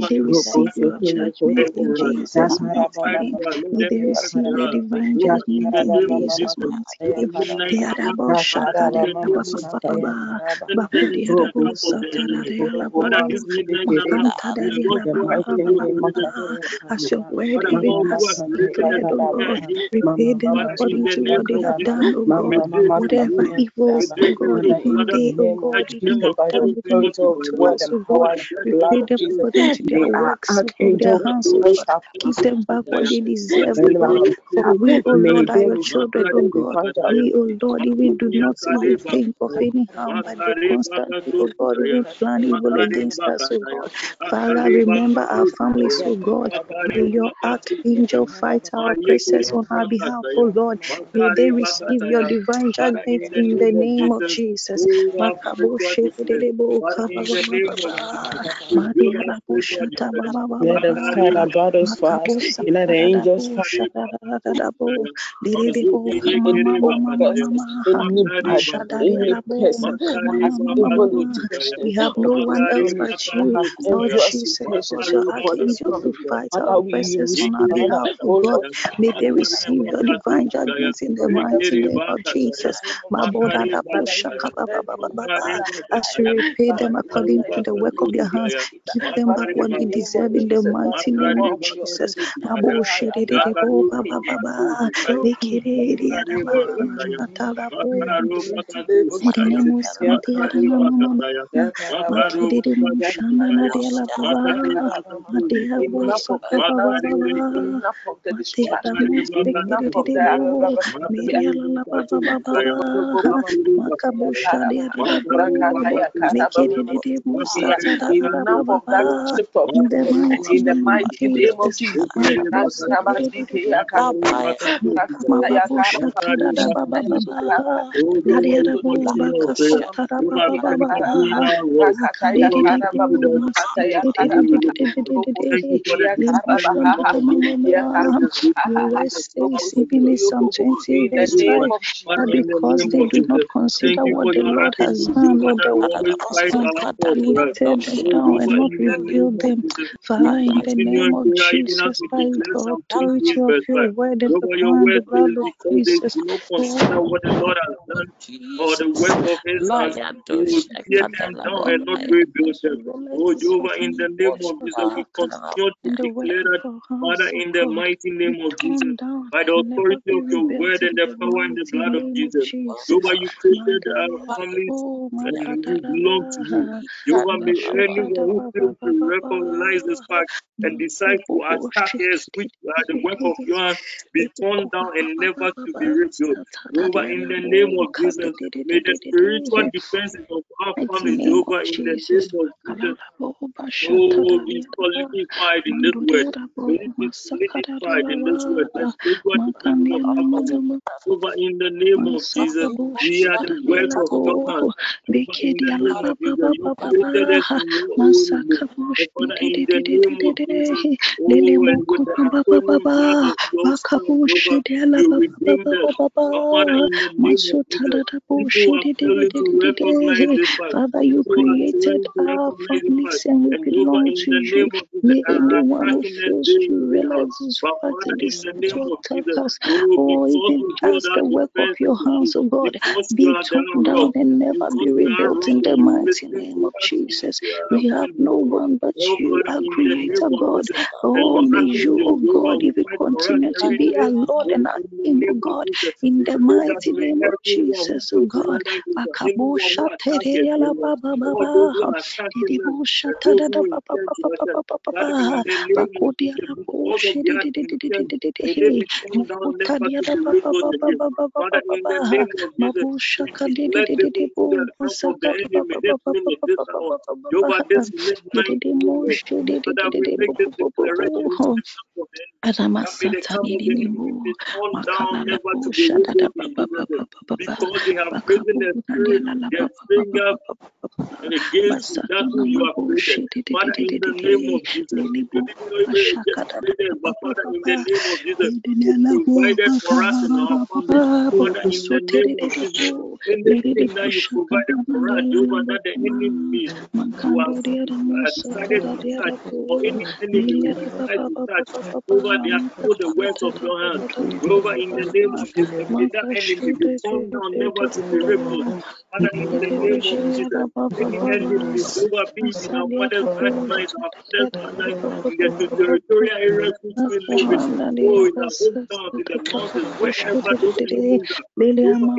they receive your judgment in Jesus' mighty name. May they receive your divine judgment in Jesus' mighty name. As your word even has declared, O God, repay them according to what they have done, O God. Whatever evils, O God, even they, O God, you have done towards, O God, repay them according to their works, O their hands, O God. Give them back what they deserve, O God. For we, O Lord, are your children, O God. We, O Lord, even do not even think of any harm, but they constantly, O God, even plan evil against us, O God. Father, remember our families, O God. May your archangel fight our cases on our behalf, O Lord. May they receive your divine judgment in the name of Jesus. Let us tell our battles for us. Let the angels fight. We have no one else but you, Lord Jesus. Your archangel to fight our verses on our behalf, O God. May they receive your divine judgment in the mighty name of Jesus. As you repay them according to the work of their hands, give them back what they deserve in the mighty name of Jesus. Because they do not consider what the Lord has done, what the Lord has done, Father, lifted them down and not revealed them. Father, in the name of Jesus, by God, to which you have your word and the blood of Jesus. They do not consider what the Lord has done, or the work of His hand, will tear them down and not reveal them. Oh, Jehovah, in the name of Jesus, we continue to declare that, Father, in the mighty name of Jesus, by the authority of your word and the power and the blood of Jesus. Jehovah, you created our families and we belong to you. Jehovah, may anyone who fails to recognize this fact and decide to attack us, which are the work of your hands, be torn down and never to be revealed. Jehovah, in the name of Jesus, may the spiritual defenses of our families, Jehovah, in the name of Jesus, oh, be solidified in this word. May it be solidified in this word. The spiritual defenses of our families, Jehovah, in the name of Jesus, we are the work of your hands. In the name of Jesus, you created us in your own name. In the name of Jesus, oh, and with the atonement blood of your Son, you redeemed us. Father, in the name of Jesus, people are failing to recognize this fact. Father, you created our families and we belong to you. May anyone who fails to realize this fact and is to attack us, or even as the work of your hands, O God, be torn down and never be rebuilt in the mighty name of Jesus. We have no one but you, our Creator God. Oh, may you, O God, even continue to be our Lord and our King, O God, in the mighty name of Jesus, O God. Because they have risen their finger and against that who you have created. Father, in the name of Jesus, provided for us in our family. Father, in the name of Jesus, anything that you provided for us, over that the enemy who has decided to touch, or any enemy who decided to touch over the works of your hand, over in the name of Jesus, may that enemy be torn down, never to be removed. Father, in the name of Jesus, any enemy over being in our mother's life, our father's life, in the territorial areas which we live in, or in our hometown, in the mountains, wherever those people are, Call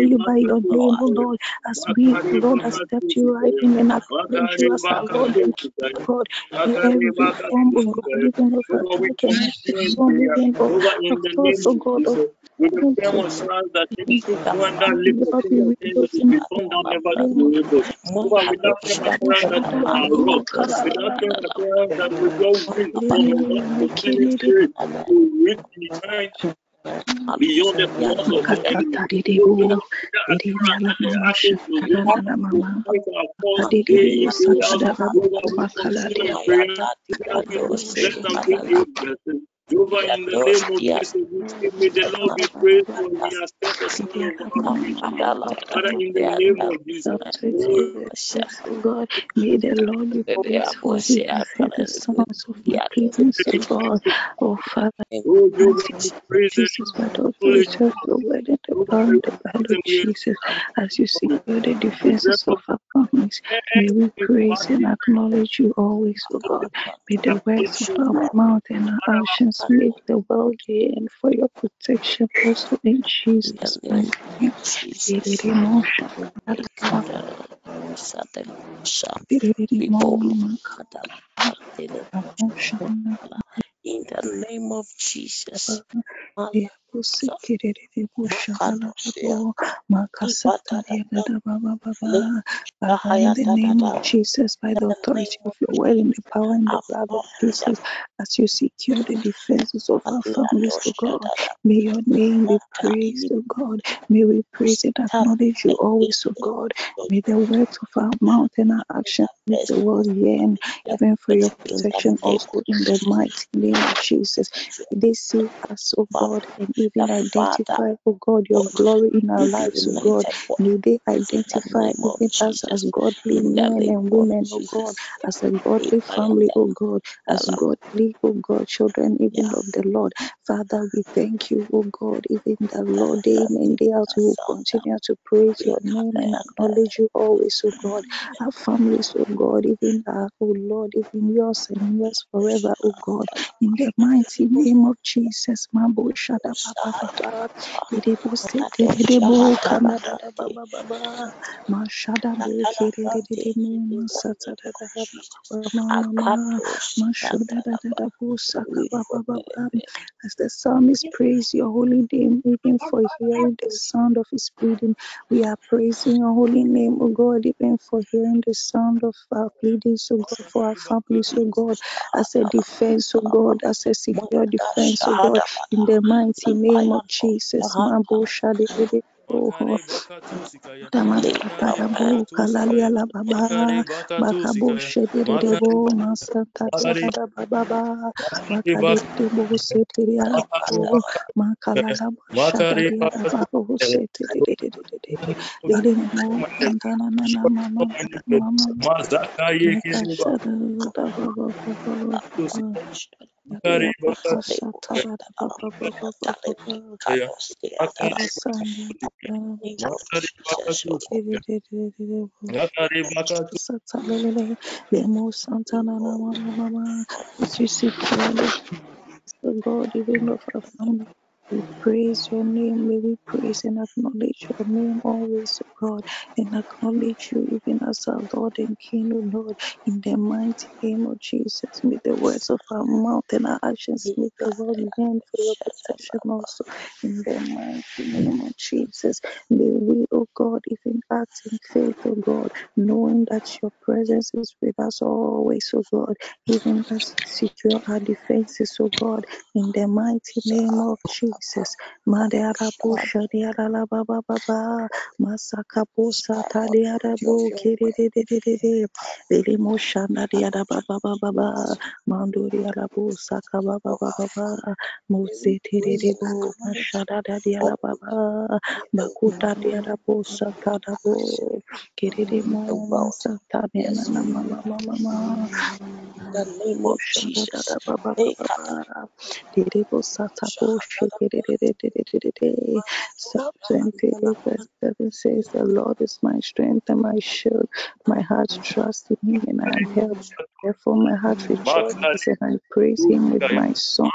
you by your name, O Lord, as we, Lord, accept you right in and acknowledge you as our Lord and God. In every form of God, we prepare ourselves that this is that lives in the form that never lives. Without them, our Lord, without them, that we go with the beyond the force of the enemy, Jesus, as you secure the defenses of our families, may we praise and acknowledge you always, O God. May the words of our mouth and our actions make the world here and for your protection also in Jesus' name. In the name of Jesus. In the name of Jesus, by the authority of your word and the power and the blood of Jesus, as you secure the defenses of our families, O God, may your name be praised, O God. May we praise and acknowledge you always, O God. May the words of our mouth and our actions make the world yearn, even for your protection, also in the mighty name of Jesus. They see us, O God, and even identify, O God, your glory in our lives, O God. May they identify even us as godly men and women, O God, as a godly family, O God, as godly, O God, children even of the Lord. Father, we thank you, O God, even the Lord, day in and day out, we will continue to praise your name and acknowledge you always, O God. Our families, O God, even our, O Lord, even yours and yours forever, O God. In the mighty name of Jesus, Mambo Shadababa, as the psalmist praise your holy name, even for hearing the sound of his pleading, we are praising your holy name, O God, even for hearing the sound of our pleadings, O God, for our families, O God, as a defense, O God, as a secure defense, O God, in the mighty name of Jesus. Oh, Tamari Karabu, Kalalia Baba, Makabu Shedebo, Master Tata Baba, Makaribu Setia, Makala, Makari, Ababu Setia, Mazaka, God, even though for a family, we praise your name. May we praise and acknowledge your name always, God, and acknowledge you even as our Lord and King, O Lord, in the mighty name of Jesus. May the words of our mouth and our actions make the world yearn for your protection also, in the mighty name of Jesus. May we, O God, even act in faith, O God, knowing that your presence is with us always, O God, even as we secure our defenses, O God, in the mighty name of Jesus. Jesus, Maria Rabusha, Diara Baba Baba, Masakaposa, Tadiara Boki, Velimoshana, Diara Baba Baba, Manduria Rabusa, Baba Baba, Musi Tiribu, Mashada, Diara Baba, Makuta, Diara Bosa, Tadabo, Kiridimo, Bausa, Tadiana, Mama, Mama, the name of Jesus, Baba Baba, Diribosa, Tabushi. Psalm 28 verse 7 says, the Lord is my strength and my shield. My heart trusts in him and I am helped. Therefore my heart rejoices and I praise him with my song.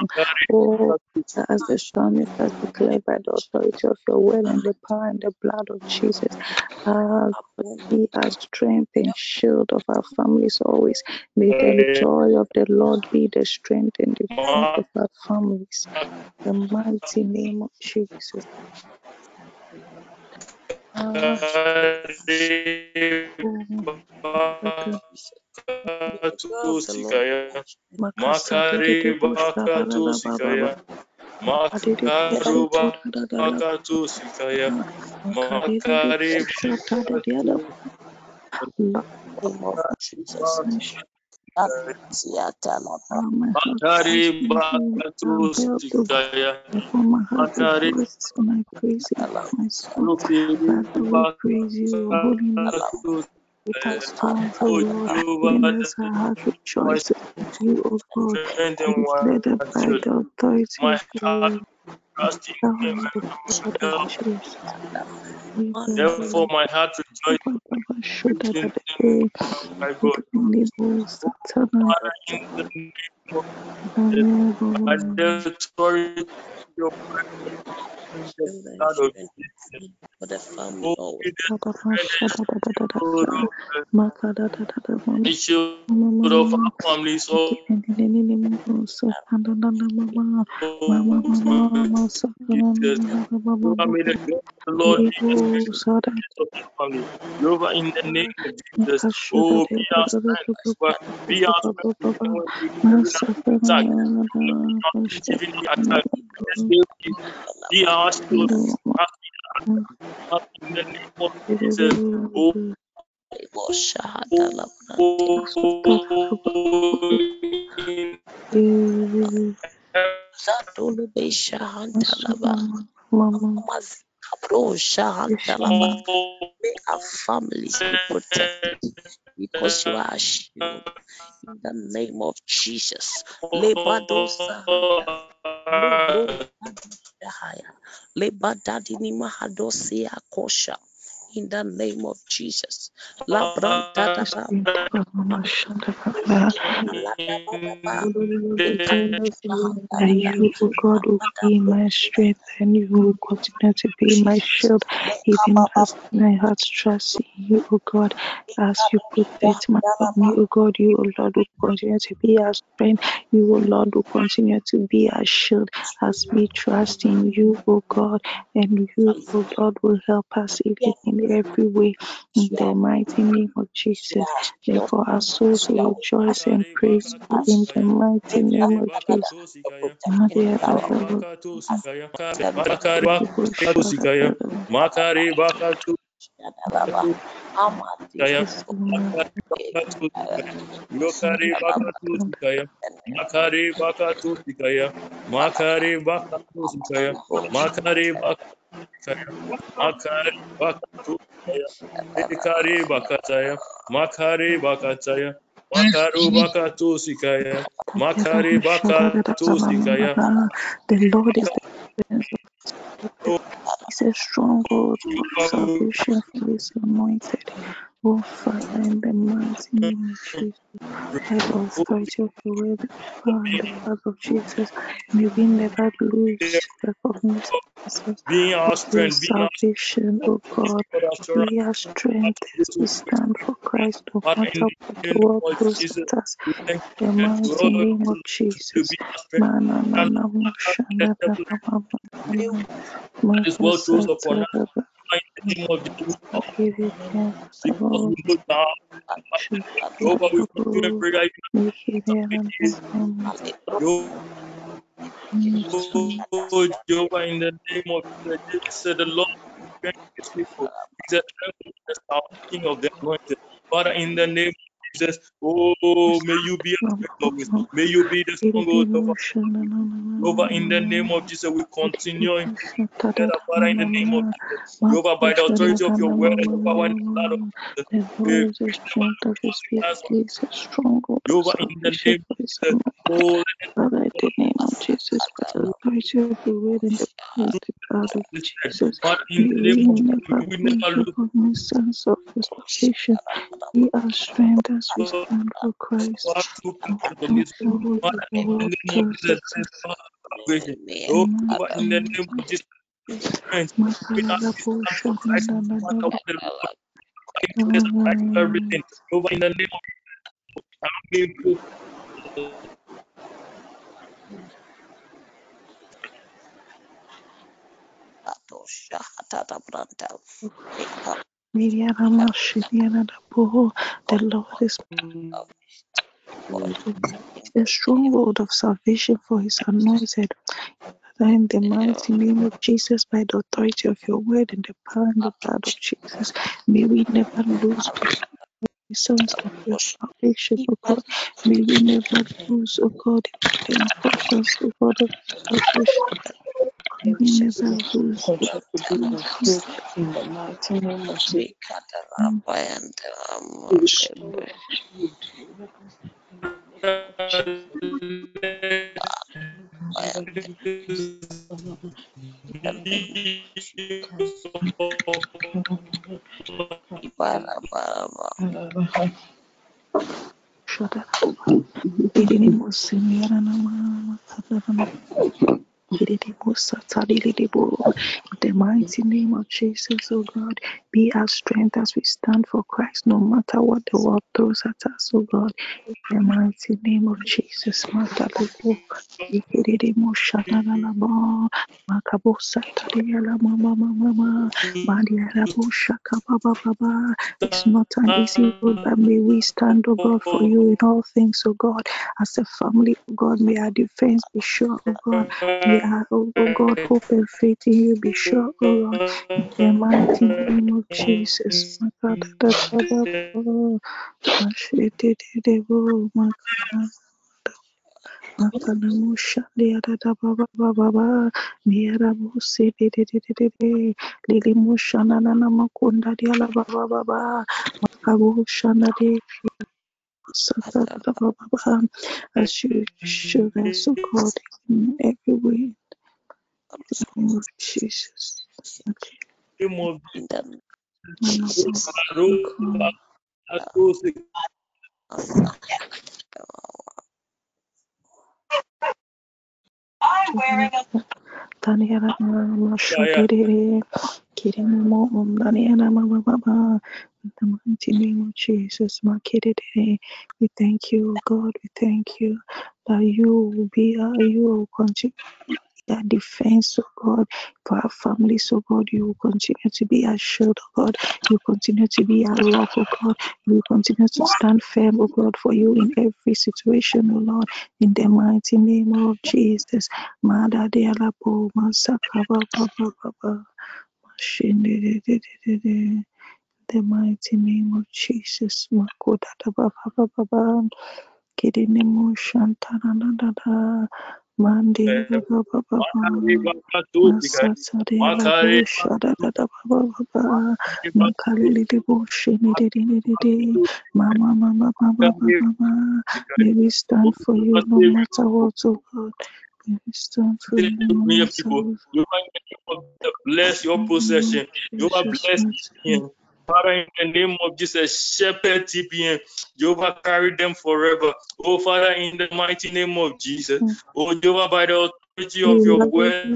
Oh, as the psalmist has declared, by the authority of your will and the power and the blood of Jesus, be our strength and shield of our families always. May the joy of the Lord be the strength and the strength of our families. The mighty name of Jesus. Therefore, my heart rejoices. My God, I dare story your May our families be protected because you are a shield. In the name of Jesus. In the name of Jesus. You, O God, will be my strength, and you will continue to be my shield, even as my heart trusts in you, O God. As you protect my family, O God, you, O Lord, will continue to be our strength. You, O Lord, will continue to be our shield as we trust in you, O God, and you, O Lord, will help us even in every way, in the mighty name of Jesus. Therefore, our souls will rejoice and praise in the mighty name of Jesus. Makari bakataya, The Lord is the He's a stronghold of salvation for His anointed. Oh, Father, in the mighty name of Jesus, help us fight your forever in the blood of Jesus. May we never lose the forgiveness of Jesus. Salvation, oh God, be our strength as we stand for Christ, no matter what the world throws at us. In the mighty name of Jesus, and His word throws upon us. Jehovah, in the name of the Lord, His people, He's the King of the anointed. Father, in the name of Jesus, oh, may you be a strength of wisdom. May you be the stronghold of us. Over in the name of Jesus, we continue in the name of Jesus. Over by the authority of your word and power in the blood of Jesus. Over in the name of Jesus. Over in the name of Jesus. We never lose sense of expectation. We are strength as we stand for Christ. Oh, but in the name of Jesus, everything. Over in the name of Jesus. The Lord is the stronghold of salvation for His anointed. In the mighty name of Jesus, by the authority of your word and the power and the blood of Jesus, may we never lose the sons of your salvation, O God. May we never lose, O God, the importance, O God, of salvation. May we never lose in the mighty name of Jesus. In the mighty name of Jesus, oh God, be our strength as we stand for Christ, no matter what the world throws at us, oh God. In the mighty name of Jesus, it's not an easy road, but may we stand, oh God, for you in all things, oh God. As a family, oh God, may our defense be sure, oh God. May our, oh God, hope and faith in you be sure, oh Lord. In the mighty name of Jesus. As you show us, so God, in every way. Jesus. I'm wearing a Taniana Mama Shakiri, Kirim Mom, Daniana Mama Baba, in the mighty name of Jesus, my kitty day. We thank you, God, we thank you that you will be our continue. That defense, oh God, for our families, oh God, you will continue to be our shield, oh God, you continue to be our love, oh God, you continue to stand firm, oh God, for you in every situation, oh Lord, in the mighty name of Jesus. Mada de Alapo, Masaka, Baba, Machine, the mighty name of Jesus, Makoda, Baba, Kidinemo, Shantana, Mandi Baba May we stand for you no matter what, oh God. May we people. You are bless your possession. You are blessed him. Father, in the name of Jesus, shepherd TPM, Jehovah, carry them forever. Oh, Father, in the mighty name of Jesus, oh, Jehovah, by the authority of your word,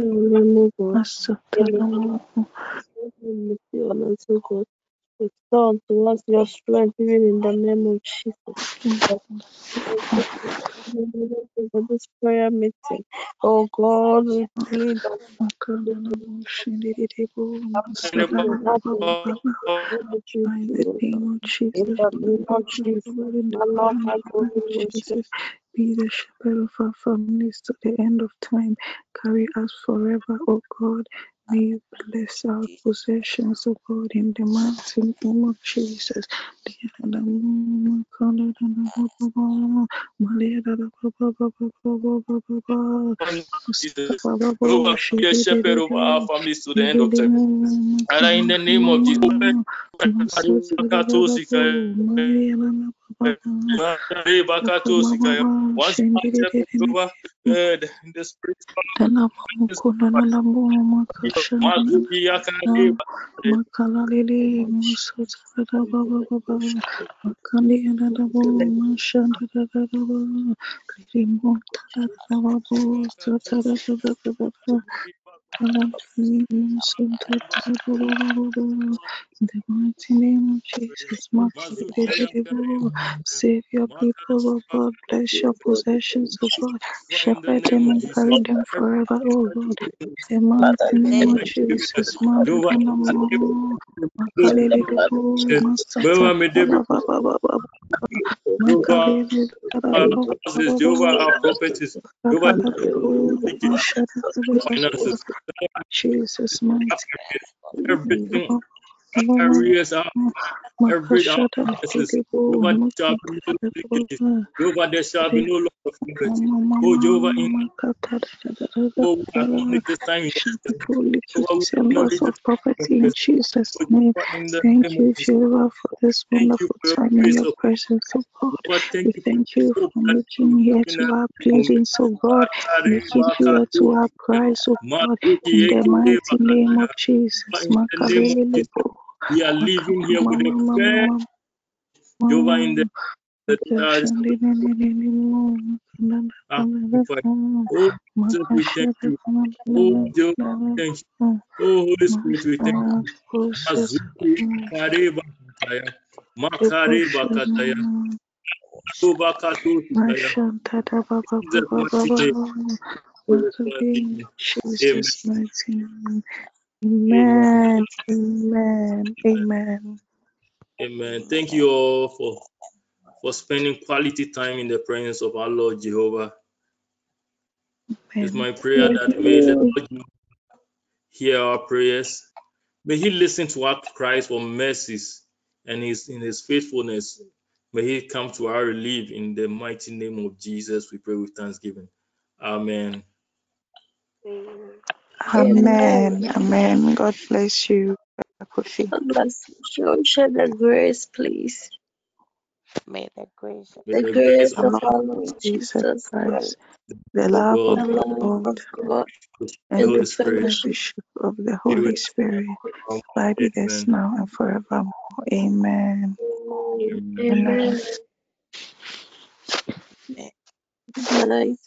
restore to us your strength, even in the name of Jesus. For this prayer meeting, oh God, we plead on be the shepherd of our families to the end of time. Carry us forever, oh God. May you bless our possessions, O God, in the mighty name of Jesus. Be a shepherd over our families to the end of time. Father, in the name of Jesus. The mighty name of Jesus, save your people, O God, bless your possessions, O God, shepherd them and carry them forever, O God. The mighty name of Jesus, Jesus, mighty everything. Areas are every shall be Jehovah, there shall be no loss of liberty. Oh, Jehovah, in the Jesus' name. Thank you, Jehovah, for this wonderful time in your presence, oh God. We thank you for making here to our pleadings, oh God. Making here to our cries, oh God. In the mighty name of Jesus, we are living here with a fair Jehovah in the we thank you. Oh, Jehovah, thank you. Oh, Holy Spirit, we thank you. Azuki, Makare Bakataya. Bakataya. Amen. Amen. Amen. Amen. Thank you all for spending quality time in the presence of our Lord Jehovah. Amen. It's my prayer that may the Lord hear our prayers. May He listen to our cries for mercies and in His faithfulness. May He come to our relief in the mighty name of Jesus. We pray with thanksgiving. Amen. Amen. Amen. Amen. God bless you. God bless you. Share the grace, please. May the grace of the Lord Jesus Christ, the love of God, and the fellowship of the Holy Spirit, abide with us now and forevermore. Amen. Amen. Good night.